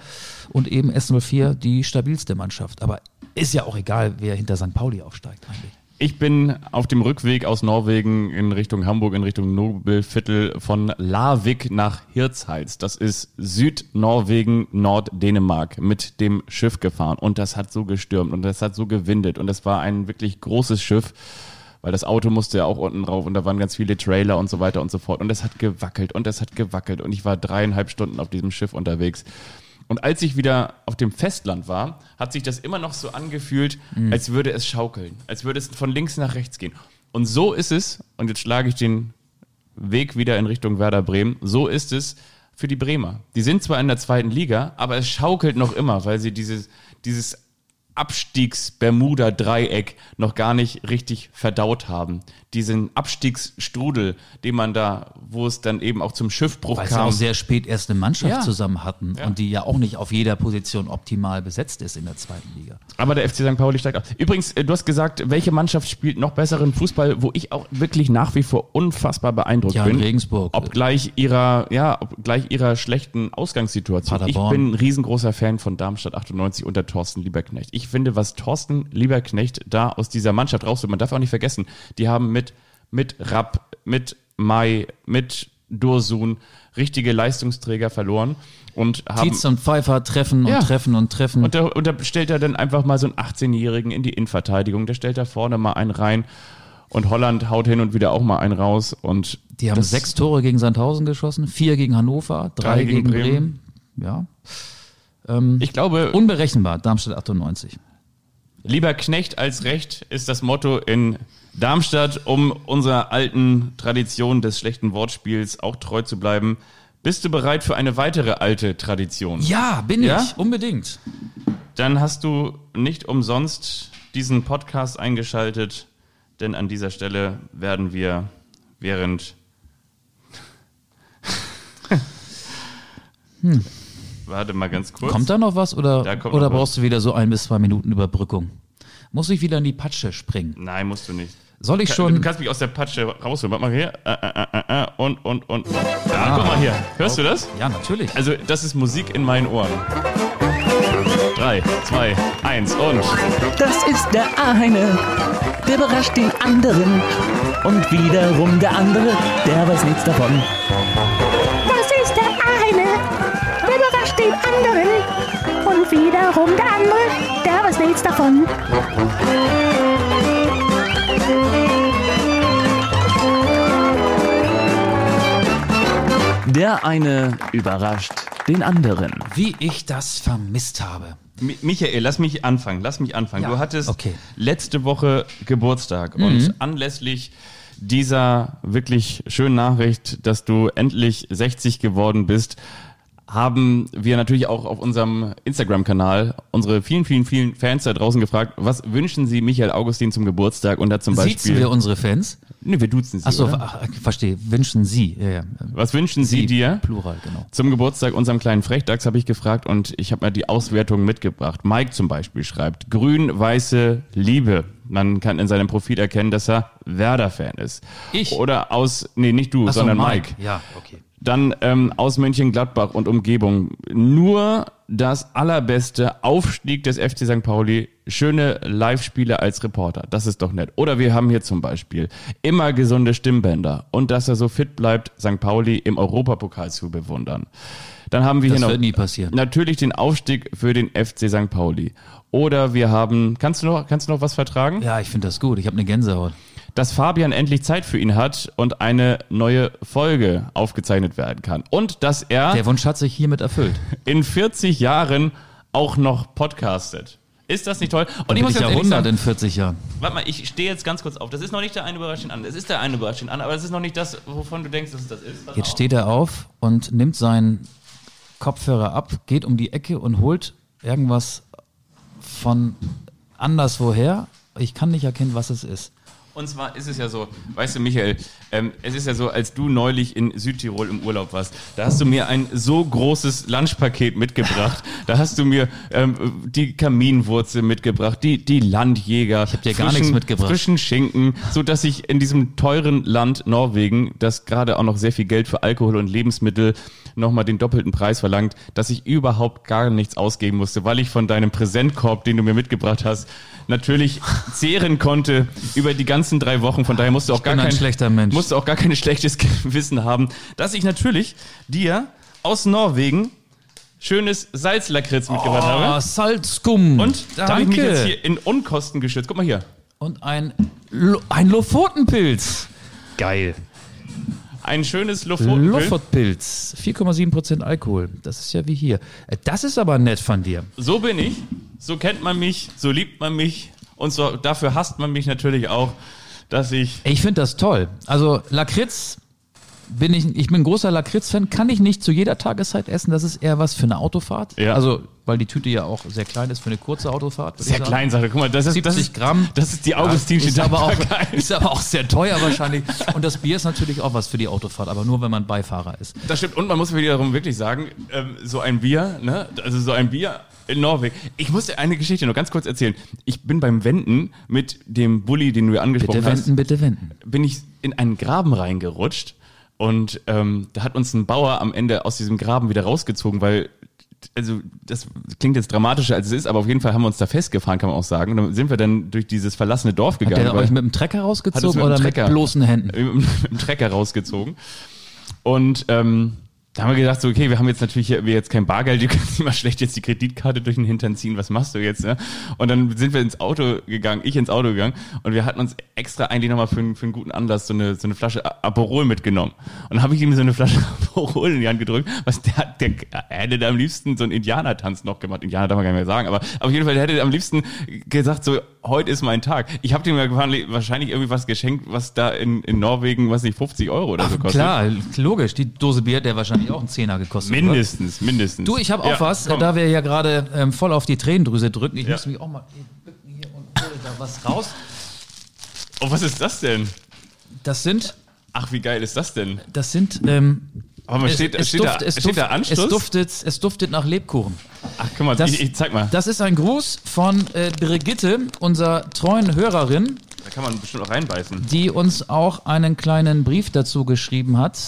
und eben S04, die stabilste Mannschaft. Aber ist ja auch egal, wer hinter St. Pauli aufsteigt eigentlich. Ich bin auf dem Rückweg aus Norwegen in Richtung Hamburg, in Richtung Nobelviertel von Larvik nach Hirtshals. Das ist Südnorwegen, Norddänemark, mit dem Schiff gefahren. Und das hat so gestürmt und das hat so gewindet. Und das war ein wirklich großes Schiff, weil das Auto musste ja auch unten rauf und da waren ganz viele Trailer und so weiter und so fort. Und das hat gewackelt und das hat gewackelt. Und ich war 3,5 Stunden auf diesem Schiff unterwegs. Und als ich wieder auf dem Festland war, hat sich das immer noch so angefühlt, als würde es schaukeln, als würde es von links nach rechts gehen. Und so ist es, und jetzt schlage ich den Weg wieder in Richtung Werder Bremen, so ist es für die Bremer. Die sind zwar in der zweiten Liga, aber es schaukelt noch immer, weil sie dieses Abstiegs-Bermuda-Dreieck noch gar nicht richtig verdaut haben. Diesen Abstiegsstrudel, den man da, wo es dann eben auch zum Schiffbruch kam. Weil sie auch sehr spät erst eine Mannschaft zusammen hatten und die ja auch nicht auf jeder Position optimal besetzt ist in der zweiten Liga. Aber der FC St. Pauli steigt auf. Übrigens, du hast gesagt, welche Mannschaft spielt noch besseren Fußball, wo ich auch wirklich nach wie vor unfassbar beeindruckt bin. Regensburg. Obgleich ihrer schlechten Ausgangssituation. Paderborn. Ich bin ein riesengroßer Fan von Darmstadt 98 unter Thorsten Lieberknecht. Ich finde, was Thorsten Lieberknecht da aus dieser Mannschaft rausholt, man darf auch nicht vergessen, die haben mit Rapp, mit Mai, mit Dursun richtige Leistungsträger verloren. Und haben Tietz und Pfeiffer treffen. Und da stellt er dann einfach mal so einen 18-Jährigen in die Innenverteidigung, der stellt da vorne mal einen rein und Holland haut hin und wieder auch mal einen raus. Und die haben 6 Tore gegen Sandhausen geschossen, 4 gegen Hannover, 3 gegen Bremen. Ja. Ich glaube, unberechenbar, Darmstadt 98. Lieber Knecht als Recht ist das Motto in Darmstadt, um unserer alten Tradition des schlechten Wortspiels auch treu zu bleiben. Bist du bereit für eine weitere alte Tradition? Ja, bin ich, unbedingt. Dann hast du nicht umsonst diesen Podcast eingeschaltet, denn an dieser Stelle werden wir während... Warte mal ganz kurz. Kommt da noch was oder brauchst du wieder so 1 bis 2 Minuten Überbrückung? Muss ich wieder in die Patsche springen? Nein, musst du nicht. Soll ich schon? Du kannst mich aus der Patsche rausholen. Warte mal hier. Und. Ah, guck mal hier. Hörst du das? Ja, natürlich. Also, das ist Musik in meinen Ohren. 3, 2, 1 und... Das ist der eine, der überrascht den anderen. Und wiederum der andere, der weiß nichts davon. Den anderen und wiederum der andere, der weiß nichts davon. Der eine überrascht den anderen. Wie ich das vermisst habe. Michael, lass mich anfangen. Ja, du hattest letzte Woche Geburtstag und anlässlich dieser wirklich schönen Nachricht, dass du endlich 60 geworden bist, haben wir natürlich auch auf unserem Instagram-Kanal unsere vielen, vielen, vielen Fans da draußen gefragt, was wünschen Sie Michael Augustin zum Geburtstag? Und da zum Beispiel... Siezen wir unsere Fans? Nee, wir duzen sie. Achso, verstehe. Wünschen Sie. Ja, ja. Was wünschen Sie dir? Plural, genau. Zum Geburtstag unserem kleinen Frechdachs habe ich gefragt und ich habe mir die Auswertung mitgebracht. Mike zum Beispiel schreibt, grün-weiße Liebe. Man kann in seinem Profil erkennen, dass er Werder-Fan ist. Ich? Oder aus... Nee, nicht du, achso, sondern Mike. Ja, okay. Dann aus Mönchengladbach und Umgebung. Nur das allerbeste, Aufstieg des FC St. Pauli, schöne Live-Spiele als Reporter. Das ist doch nett. Oder wir haben hier zum Beispiel immer gesunde Stimmbänder und dass er so fit bleibt, St. Pauli im Europapokal zu bewundern. Dann haben wir das hier noch nie passieren. Natürlich den Aufstieg für den FC St. Pauli. Oder wir haben, kannst du noch was vertragen? Ja, ich finde das gut. Ich habe eine Gänsehaut. Dass Fabian endlich Zeit für ihn hat und eine neue Folge aufgezeichnet werden kann. Und dass er... Der Wunsch hat sich hiermit erfüllt. ...in 40 Jahren auch noch podcastet. Ist das nicht toll? Und ich muss jetzt ehrlich sagen, in 40 Jahren. Warte mal, ich stehe jetzt ganz kurz auf. Das ist noch nicht der eine überraschend an. Es ist der eine überraschend an, aber das ist noch nicht das, wovon du denkst, dass das ist. Pass jetzt auf. Steht er auf und nimmt seinen Kopfhörer ab, geht um die Ecke und holt irgendwas von anderswoher. Ich kann nicht erkennen, was es ist. Und zwar ist es ja so, weißt du Michael, es ist ja so, als du neulich in Südtirol im Urlaub warst, da hast du mir ein so großes Lunchpaket mitgebracht. Da hast du mir die Kaminwurzel mitgebracht, die Landjäger. Ich hab dir gar nichts mitgebracht. Frischen Schinken, sodass ich in diesem teuren Land Norwegen, das gerade auch noch sehr viel Geld für Alkohol und Lebensmittel nochmal den doppelten Preis verlangt, dass ich überhaupt gar nichts ausgeben musste, weil ich von deinem Präsentkorb, den du mir mitgebracht hast, natürlich zehren konnte über die ganze 3 Wochen, von daher musst du auch gar kein schlechtes Gewissen haben, dass ich natürlich dir aus Norwegen schönes Salzlakritz mitgebracht habe. Salzkum. Und da habe ich mich jetzt hier in Unkosten geschützt. Guck mal hier. Und ein Lofotenpilz. Geil. Ein schönes Lofotenpilz. 4,7% Alkohol. Das ist ja wie hier. Das ist aber nett von dir. So bin ich. So kennt man mich. So liebt man mich. Und so, dafür hasst man mich natürlich auch, dass ich... Ich finde das toll. Also Lakritz, ich bin ein großer Lakritz-Fan, kann ich nicht zu jeder Tageszeit essen. Das ist eher was für eine Autofahrt. Ja. Also, weil die Tüte ja auch sehr klein ist für eine kurze Autofahrt. Sehr klein, Sache. Guck mal, das ist 70 Gramm. Das ist die Augustinische Dankbarkeit. Ist aber auch sehr teuer wahrscheinlich. Und das Bier ist natürlich auch was für die Autofahrt, aber nur, wenn man Beifahrer ist. Das stimmt. Und man muss wiederum wirklich sagen, so ein Bier, ne? Also so ein Bier... In Norwegen. Ich muss dir eine Geschichte noch ganz kurz erzählen. Ich bin beim Wenden mit dem Bulli, den du ja angesprochen hast. Bitte wenden. Bin ich in einen Graben reingerutscht und da hat uns ein Bauer am Ende aus diesem Graben wieder rausgezogen, weil, also das klingt jetzt dramatischer als es ist, aber auf jeden Fall haben wir uns da festgefahren, kann man auch sagen. Und dann sind wir dann durch dieses verlassene Dorf gegangen. Hat der euch mit dem Trecker rausgezogen oder mit bloßen Händen? Mit dem Trecker rausgezogen. Und da haben wir gedacht, so, okay, wir haben jetzt kein Bargeld, du kannst immer schlecht jetzt die Kreditkarte durch den Hintern ziehen, was machst du jetzt? Ne? Und dann sind wir ins Auto gegangen und wir hatten uns extra eigentlich nochmal für einen guten Anlass so eine Flasche Aperol mitgenommen. Und dann habe ich ihm so eine Flasche Aperol in die Hand gedrückt, was der hätte da am liebsten so einen Indianertanz noch gemacht. Indianer darf man gar nicht mehr sagen, aber auf jeden Fall, der hätte am liebsten gesagt, so, heute ist mein Tag. Ich habe dem wahrscheinlich irgendwie was geschenkt, was da in Norwegen, was nicht, 50 € oder so kostet. Klar, logisch, die Dose Bier, der wahrscheinlich auch einen Zehner gekostet. Mindestens. Du, ich habe auch was, komm. Da wir ja gerade voll auf die Tränendrüse drücken. Ich muss mich auch mal bücken hier und hole da was raus. Oh, was ist das denn? Das sind... Ach, wie geil ist das denn? Das sind... Aber steht da Anschluss? Es duftet nach Lebkuchen. Ach, guck mal, ich zeig mal. Das ist ein Gruß von Brigitte, unserer treuen Hörerin. Da kann man bestimmt auch reinbeißen. Die uns auch einen kleinen Brief dazu geschrieben hat.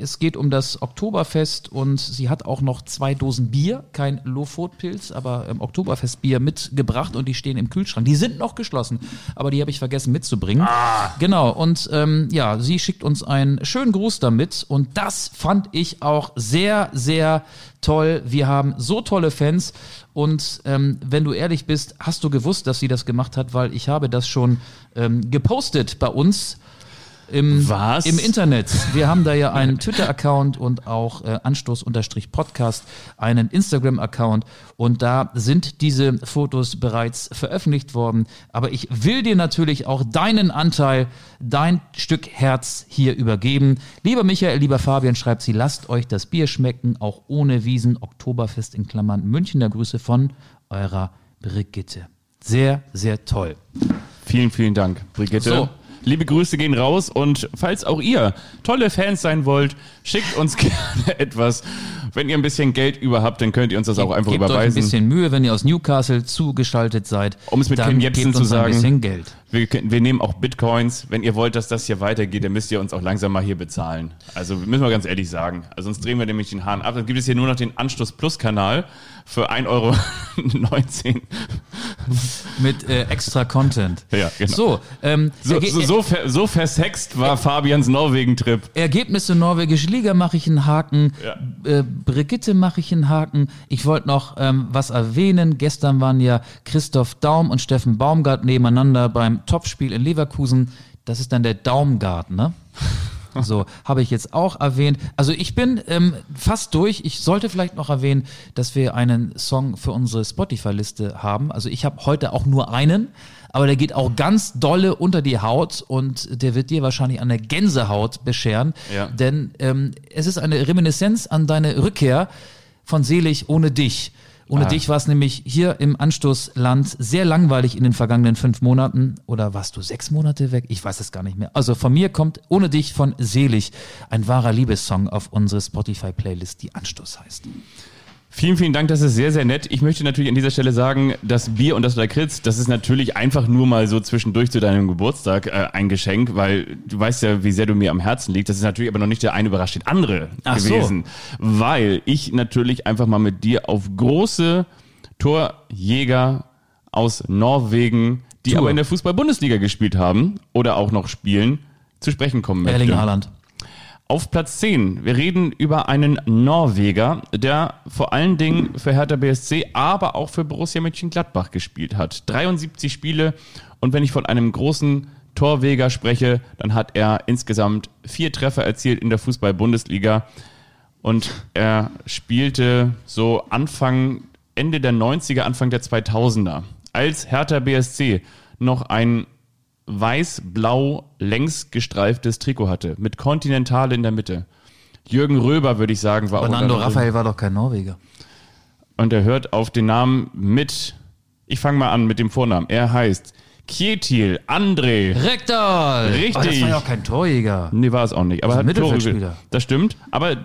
Es geht um das Oktoberfest und sie hat auch noch 2 Dosen Bier, kein Lofotpilz, aber Oktoberfestbier mitgebracht und die stehen im Kühlschrank. Die sind noch geschlossen, aber die habe ich vergessen mitzubringen. Ah. Genau, und sie schickt uns einen schönen Gruß damit und das fand ich auch sehr, sehr toll. Wir haben so tolle Fans und wenn du ehrlich bist, hast du gewusst, dass sie das gemacht hat, weil ich habe das schon gepostet bei uns Im Internet. Wir haben da ja einen Twitter-Account und auch Anstoß-Podcast, einen Instagram-Account, und da sind diese Fotos bereits veröffentlicht worden. Aber ich will dir natürlich auch deinen Anteil, dein Stück Herz hier übergeben. Lieber Michael, lieber Fabian, schreibt sie, lasst euch das Bier schmecken, auch ohne Wiesen, Oktoberfest in Klammern, Münchener Grüße von eurer Brigitte. Sehr, sehr toll. Vielen, vielen Dank, Brigitte. So. Liebe Grüße gehen raus, und falls auch ihr tolle Fans sein wollt, schickt uns gerne etwas. Wenn ihr ein bisschen Geld über habt, dann könnt ihr uns das auch einfach überweisen. Gebt euch ein bisschen Mühe, wenn ihr aus Newcastle zugeschaltet seid. Um es mit Ken Jebsen zu sagen, ein bisschen Geld. Wir nehmen auch Bitcoins. Wenn ihr wollt, dass das hier weitergeht, dann müsst ihr uns auch langsam mal hier bezahlen. Also müssen wir ganz ehrlich sagen. Also sonst drehen wir nämlich den Hahn ab. Dann gibt es hier nur noch den Anstoß-Plus-Kanal für 1,19 Euro. Mit extra Content. Ja, genau. So versext war Fabians Norwegen-Trip. Ergebnisse norwegische Liga mache ich einen Haken. Ja. Brigitte mache ich einen Haken. Ich wollte noch was erwähnen. Gestern waren ja Christoph Daum und Steffen Baumgart nebeneinander beim Topspiel in Leverkusen. Das ist dann der Daumgart, ne? So, habe ich jetzt auch erwähnt. Also ich bin fast durch. Ich sollte vielleicht noch erwähnen, dass wir einen Song für unsere Spotify-Liste haben. Also ich habe heute auch nur einen, aber der geht auch ganz dolle unter die Haut, und der wird dir wahrscheinlich an der Gänsehaut bescheren. Ja. Denn es ist eine Reminiszenz an deine Rückkehr von Selig ohne dich. Ohne dich war es nämlich hier im Anstoßland sehr langweilig in den vergangenen 5 Monaten. Oder warst du 6 Monate weg? Ich weiß es gar nicht mehr. Also von mir kommt Ohne dich von Selig, ein wahrer Liebessong, auf unsere Spotify-Playlist, die Anstoß heißt. Vielen, vielen Dank, das ist sehr, sehr nett. Ich möchte natürlich an dieser Stelle sagen, das Bier und das Lakritz, das ist natürlich einfach nur mal so zwischendurch zu deinem Geburtstag ein Geschenk, weil du weißt ja, wie sehr du mir am Herzen liegst. Das ist natürlich aber noch nicht der eine überrascht den andere gewesen. So. Weil ich natürlich einfach mal mit dir auf große Torjäger aus Norwegen, die aber in der Fußball-Bundesliga gespielt haben oder auch noch spielen, zu sprechen kommen möchte. Erling Haaland. Auf Platz 10, wir reden über einen Norweger, der vor allen Dingen für Hertha BSC, aber auch für Borussia Mönchengladbach gespielt hat. 73 Spiele, und wenn ich von einem großen Torjäger spreche, dann hat er insgesamt 4 Treffer erzielt in der Fußball-Bundesliga, und er spielte so Ende der 90er, Anfang der 2000er, als Hertha BSC noch ein weiß-blau längs gestreiftes Trikot hatte, mit Kontinentale in der Mitte. Jürgen Röber, würde ich sagen, war auch... Fernando Raphael war doch kein Norweger. Und er hört auf den Namen mit... Ich fange mal an mit dem Vornamen. Er heißt Kjetil André Rekdal. Richtig. Das war ja auch kein Torjäger. Nee, war es auch nicht. Aber er hat Mittelfeldspieler. Das stimmt. Aber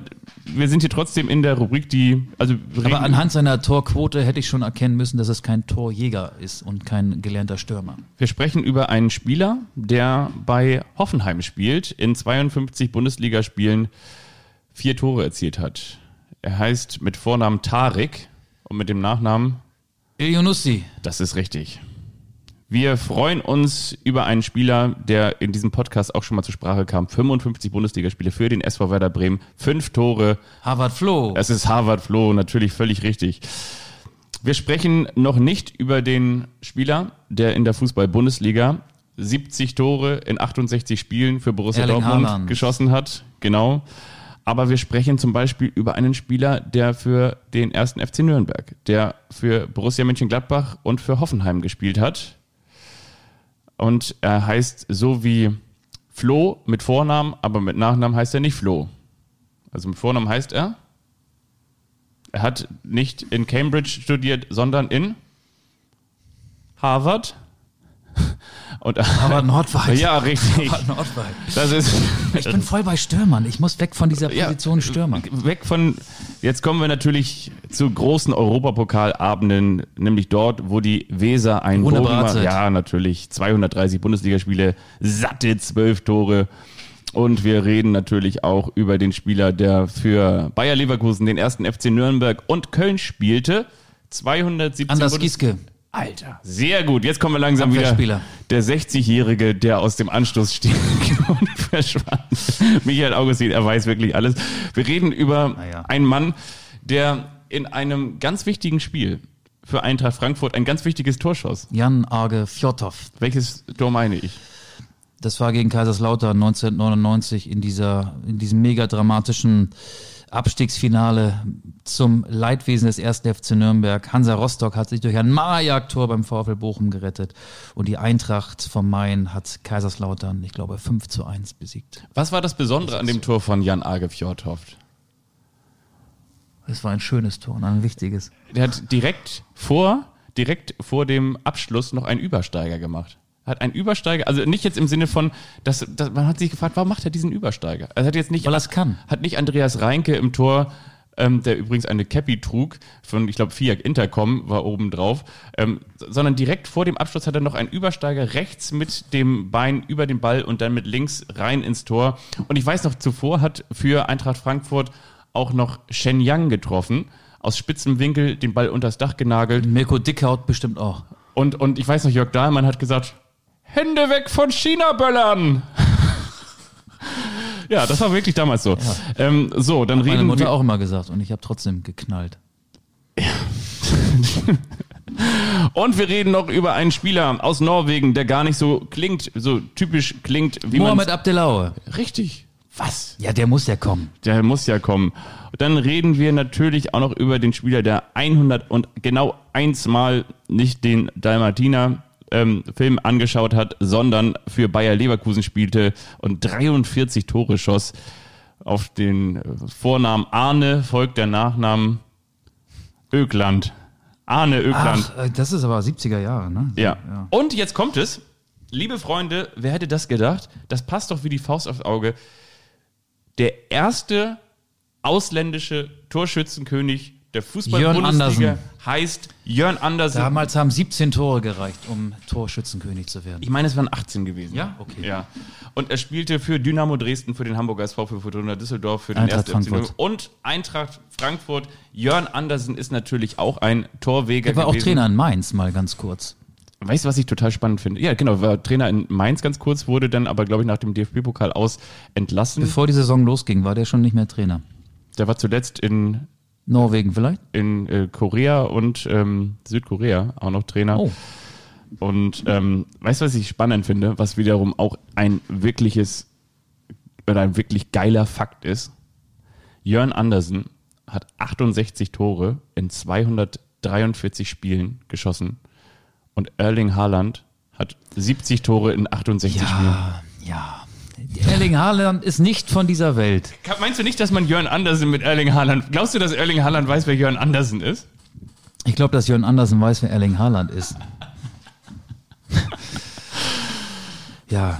wir sind hier trotzdem in der Rubrik, die... aber anhand seiner Torquote hätte ich schon erkennen müssen, dass es kein Torjäger ist und kein gelernter Stürmer. Wir sprechen über einen Spieler, der bei Hoffenheim spielt, in 52 Bundesligaspielen 4 Tore erzielt hat. Er heißt mit Vornamen Tarek und mit dem Nachnamen Ilionussi. Das ist richtig. Wir freuen uns über einen Spieler, der in diesem Podcast auch schon mal zur Sprache kam. 55 Bundesligaspiele für den SV Werder Bremen, 5 Tore. Harvard Flo. Es ist Harvard Flo, natürlich völlig richtig. Wir sprechen noch nicht über den Spieler, der in der Fußball-Bundesliga 70 Tore in 68 Spielen für Borussia Dortmund geschossen hat. Genau. Aber wir sprechen zum Beispiel über einen Spieler, der für den 1. FC Nürnberg, der für Borussia Mönchengladbach und für Hoffenheim gespielt hat. Und er heißt so wie Flo mit Vornamen, aber mit Nachnamen heißt er nicht Flo. Also mit Vornamen heißt er? Er hat nicht in Cambridge studiert, sondern in Harvard. Und Harvard Nordweit. Ja, richtig. Harvard Nordweit. Ich bin voll bei Stürmern. Ich muss weg von dieser Position Stürmer. Jetzt kommen wir natürlich zu großen Europapokalabenden, nämlich dort, wo die Weser einen Bogen macht. Ja, natürlich. 230 Bundesligaspiele, satte 12 Tore. Und wir reden natürlich auch über den Spieler, der für Bayer Leverkusen, den 1. FC Nürnberg und Köln spielte. 217 Anders Gieske. Alter. Sehr gut. Jetzt kommen wir langsam wieder. Der 60-Jährige, der aus dem Anstoß stieg und verschwand. Michael Augustin, er weiß wirklich alles. Wir reden über einen Mann, der in einem ganz wichtigen Spiel für Eintracht Frankfurt ein ganz wichtiges Tor schoss. Jan Åge Fjørtoft. Welches Tor meine ich? Das war gegen Kaiserslautern 1999 in diesem mega dramatischen Abstiegsfinale zum Leidwesen des 1. FC Nürnberg. Hansa Rostock hat sich durch ein Majak-Tor beim VfL Bochum gerettet und die Eintracht vom Main hat Kaiserslautern, ich glaube, 5-1 besiegt. Was war das Besondere an dem Tor von Jan Åge Fjørtoft? Es war ein schönes Tor und ein wichtiges. Der hat direkt vor dem Abschluss noch einen Übersteiger gemacht. Hat einen Übersteiger, also nicht jetzt im Sinne von, dass man hat sich gefragt, warum macht er diesen Übersteiger? Also hat jetzt nicht, weil er es kann. Hat nicht Andreas Reinke im Tor, der übrigens eine Cappy trug, von, ich glaube, Fiat Intercom war oben drauf, sondern direkt vor dem Abschluss hat er noch einen Übersteiger rechts mit dem Bein über den Ball und dann mit links rein ins Tor. Und ich weiß noch, zuvor hat für Eintracht Frankfurt auch noch Shen Yang getroffen, aus spitzem Winkel den Ball unters Dach genagelt. Mirko Dickhaut bestimmt auch. Und ich weiß noch, Jörg Dahlmann hat gesagt, Hände weg von China-Böllern! Ja, das war wirklich damals so. Ja. So, dann reden wir. Meine Mutter auch immer gesagt und ich habe trotzdem geknallt. Ja. Und wir reden noch über einen Spieler aus Norwegen, der gar nicht so klingt, so typisch klingt wie man. Mohamed Abdelaue. Richtig. Was? Ja, der muss ja kommen. Der muss ja kommen. Und dann reden wir natürlich auch noch über den Spieler, der 100 und genau 1-mal nicht den Dalmatiner Film angeschaut hat, sondern für Bayer Leverkusen spielte und 43 Tore schoss. Auf den Vornamen Arne folgt der Nachnamen Ökland. Arne Ökland. Ach, das ist aber 70er Jahre, ne? Ja. Und jetzt kommt es. Liebe Freunde, wer hätte das gedacht? Das passt doch wie die Faust aufs Auge. Der erste ausländische Torschützenkönig der Fußball-Bundesliga heißt Jörn Andersen. Damals haben 17 Tore gereicht, um Torschützenkönig zu werden. Ich meine, es waren 18 gewesen. Ja, okay. Ja. Und er spielte für Dynamo Dresden, für den Hamburger SV, für Fortuna Düsseldorf, für den 1. FC Nürnberg und Eintracht Frankfurt. Jörn Andersen ist natürlich auch ein Torweger gewesen. Er war auch Trainer in Mainz, mal ganz kurz. Weißt du, was ich total spannend finde? Ja, genau, war Trainer in Mainz ganz kurz, wurde dann aber, glaube ich, nach dem DFB-Pokal aus entlassen. Bevor die Saison losging, war der schon nicht mehr Trainer. Der war zuletzt in Norwegen vielleicht? In Korea und Südkorea auch noch Trainer. Oh. Und weißt du, was ich spannend finde, was wiederum auch ein wirkliches oder ein wirklich geiler Fakt ist? Jörn Andersen hat 68 Tore in 243 Spielen geschossen. Und Erling Haaland hat 70 Tore in 68 Spielen. Ja. Erling Haaland ist nicht von dieser Welt. Meinst du nicht, dass man Jörn Andersen mit Erling Haaland... Glaubst du, dass Erling Haaland weiß, wer Jörn Andersen ist? Ich glaube, dass Jörn Andersen weiß, wer Erling Haaland ist. Ja.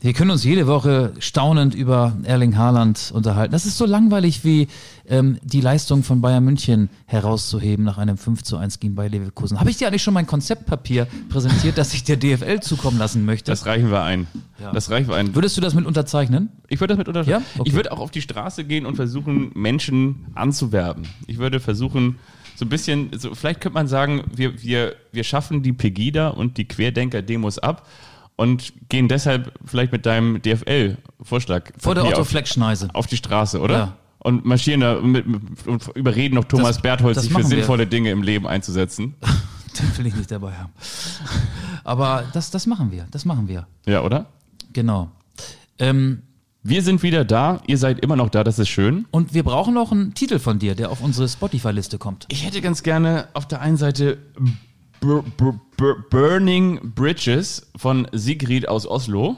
Wir können uns jede Woche staunend über Erling Haaland unterhalten. Das ist so langweilig wie die Leistung von Bayern München herauszuheben nach einem 5-1 gegen Bayer Leverkusen. Habe ich dir eigentlich schon mein Konzeptpapier präsentiert, das ich der DFL zukommen lassen möchte? Das reichen wir ein. Ja. Das reichen wir ein. Würdest du das mit unterzeichnen? Ich würde das mit unterzeichnen. Ja? Okay. Ich würde auch auf die Straße gehen und versuchen, Menschen anzuwerben. Ich würde versuchen, so ein bisschen, so, vielleicht könnte man sagen, wir schaffen die Pegida und die Querdenker-Demos ab. Und gehen deshalb vielleicht mit deinem DFL-Vorschlag vor der Otto-Fleck-Schneise auf die Straße, oder? Ja. Und marschieren da und überreden noch Thomas Berthold, sich für sinnvolle Dinge im Leben einzusetzen. Den will ich nicht dabei haben. Aber das machen wir. Ja, oder? Genau. Wir sind wieder da, ihr seid immer noch da, das ist schön. Und wir brauchen noch einen Titel von dir, der auf unsere Spotify-Liste kommt. Ich hätte ganz gerne auf der einen Seite... Burning Bridges von Sigrid aus Oslo.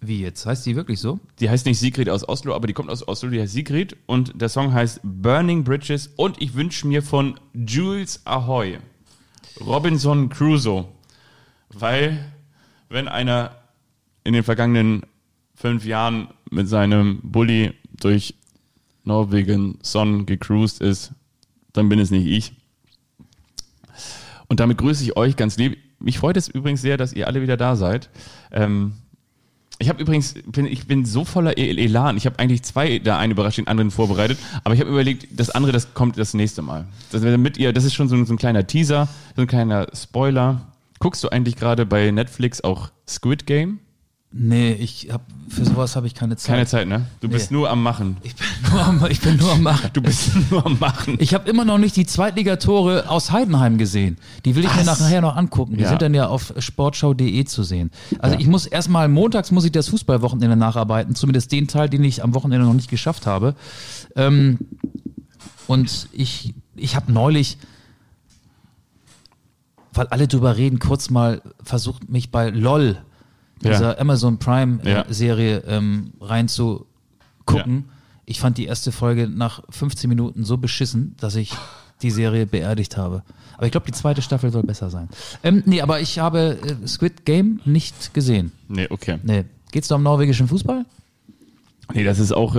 Wie jetzt? Heißt die wirklich so? Die heißt nicht Sigrid aus Oslo, aber die kommt aus Oslo, die heißt Sigrid und der Song heißt Burning Bridges und ich wünsche mir von Jules Ahoy Robinson Crusoe, weil wenn einer in den vergangenen 5 Jahren mit seinem Bulli durch Norwegen Sonn gecruised ist, dann bin es nicht ich. Und damit grüße ich euch ganz lieb. Mich freut es übrigens sehr, dass ihr alle wieder da seid. Ich bin so voller Elan. Ich habe eigentlich 2 da einen überrascht, den anderen vorbereitet. Aber ich habe überlegt, das andere, das kommt das nächste Mal. Das ist schon so ein kleiner Teaser, so ein kleiner Spoiler. Guckst du eigentlich gerade bei Netflix auch Squid Game? Nee, für sowas habe ich keine Zeit. Keine Zeit, ne? Du bist nur am Machen. Ich bin nur am Machen. Du bist nur am Machen. Ich habe immer noch nicht die Zweitligatore aus Heidenheim gesehen. Die will ich mir nachher noch angucken. Die sind dann ja auf sportschau.de zu sehen. Also ich muss erstmal, montags muss ich das Fußballwochenende nacharbeiten. Zumindest den Teil, den ich am Wochenende noch nicht geschafft habe. Und ich habe neulich, weil alle drüber reden, kurz mal versucht, mich bei LOL, dieser Amazon Prime-Serie, reinzugucken. Ja. Ich fand die erste Folge nach 15 Minuten so beschissen, dass ich die Serie beerdigt habe. Aber ich glaube, die zweite Staffel soll besser sein. Nee, aber ich habe Squid Game nicht gesehen. Nee, okay. Nee. Geht's da um norwegischen Fußball? Nee, das ist auch...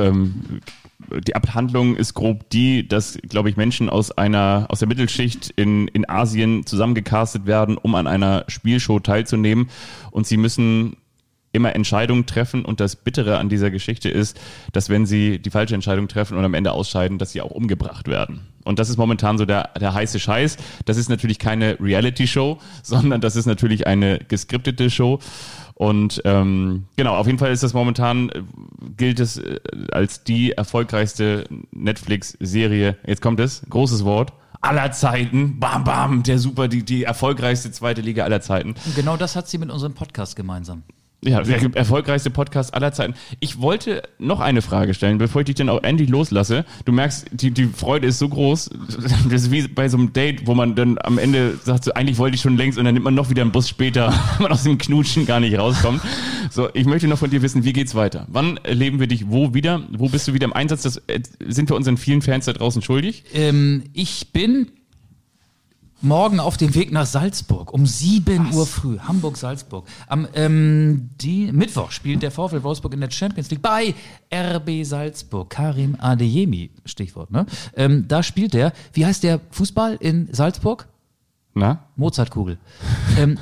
die Abhandlung ist grob die, dass, glaube ich, Menschen aus der Mittelschicht in Asien zusammengecastet werden, um an einer Spielshow teilzunehmen. Und sie müssen immer Entscheidungen treffen. Und das Bittere an dieser Geschichte ist, dass wenn sie die falsche Entscheidung treffen und am Ende ausscheiden, dass sie auch umgebracht werden. Und das ist momentan so der heiße Scheiß. Das ist natürlich keine Reality-Show, sondern das ist natürlich eine geskriptete Show. Und genau, auf jeden Fall ist das momentan, gilt es als die erfolgreichste Netflix-Serie, jetzt kommt es, großes Wort, aller Zeiten, bam, bam, die erfolgreichste zweite Liga aller Zeiten. Und genau das hat sie mit unserem Podcast gemeinsam. Ja, der erfolgreichste Podcast aller Zeiten. Ich wollte noch eine Frage stellen, bevor ich dich dann auch endlich loslasse. Du merkst, die Freude ist so groß, das ist wie bei so einem Date, wo man dann am Ende sagt, so, eigentlich wollte ich schon längst, und dann nimmt man noch wieder einen Bus später, wenn man aus dem Knutschen gar nicht rauskommt. So, ich möchte noch von dir wissen, wie geht's weiter? Wann erleben wir dich wo wieder? Wo bist du wieder im Einsatz? Das sind wir unseren vielen Fans da draußen schuldig. Ich bin morgen auf dem Weg nach Salzburg um 7 Uhr früh. Hamburg-Salzburg. Am Mittwoch spielt der VfL Wolfsburg in der Champions League bei RB Salzburg. Karim Adeyemi, Stichwort, ne? Da spielt der, wie heißt der Fußball in Salzburg? Na? Mozartkugel.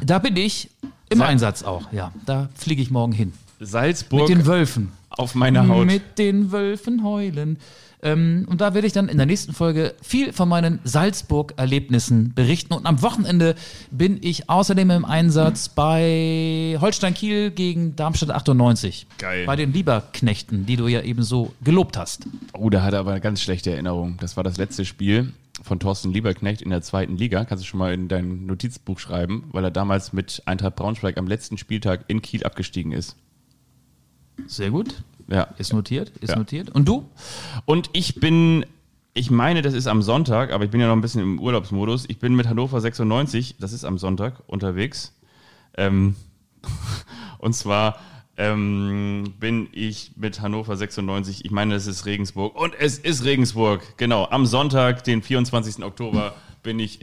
Da bin ich im Einsatz auch, ja. Da fliege ich morgen hin. Salzburg. Mit den Wölfen. Auf meiner Haut. Mit den Wölfen heulen. Und da werde ich dann in der nächsten Folge viel von meinen Salzburg-Erlebnissen berichten. Und am Wochenende bin ich außerdem im Einsatz bei Holstein Kiel gegen Darmstadt 98. Geil. Bei den Lieberknechten, die du ja eben so gelobt hast. Oh, da hat er aber eine ganz schlechte Erinnerung. Das war das letzte Spiel von Thorsten Lieberknecht in der zweiten Liga. Kannst du schon mal in dein Notizbuch schreiben, weil er damals mit Eintracht Braunschweig am letzten Spieltag in Kiel abgestiegen ist. Sehr gut. Ja. Ist notiert. Und du? Und ich meine, das ist am Sonntag, aber ich bin ja noch ein bisschen im Urlaubsmodus. Ich bin mit Hannover 96, das ist am Sonntag, unterwegs. Und zwar bin ich mit Hannover 96, ich meine, das ist Regensburg. Und es ist Regensburg, genau. Am Sonntag, den 24. Oktober, bin ich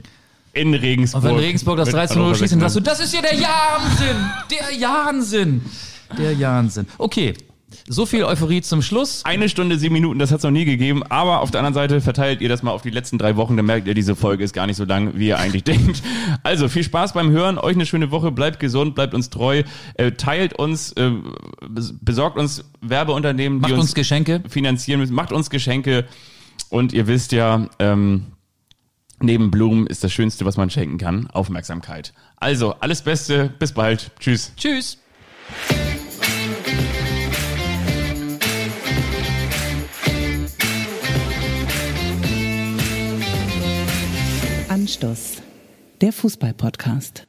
in Regensburg. Und wenn Regensburg das 13:00 schließt, dann sagst du, das ist ja der Jansen! Der Jansen. Okay. So viel Euphorie zum Schluss. 1 Stunde, 7 Minuten, das hat es noch nie gegeben. Aber auf der anderen Seite verteilt ihr das mal auf die letzten 3 Wochen. Dann merkt ihr, diese Folge ist gar nicht so lang, wie ihr eigentlich denkt. Also viel Spaß beim Hören. Euch eine schöne Woche. Bleibt gesund, bleibt uns treu. Teilt uns, besorgt uns Werbeunternehmen, die uns Geschenke finanzieren müssen. Macht uns Geschenke. Und ihr wisst ja, neben Blumen ist das Schönste, was man schenken kann, Aufmerksamkeit. Also alles Beste, bis bald. Tschüss. Tschüss. Anstoß, der Fußball-Podcast.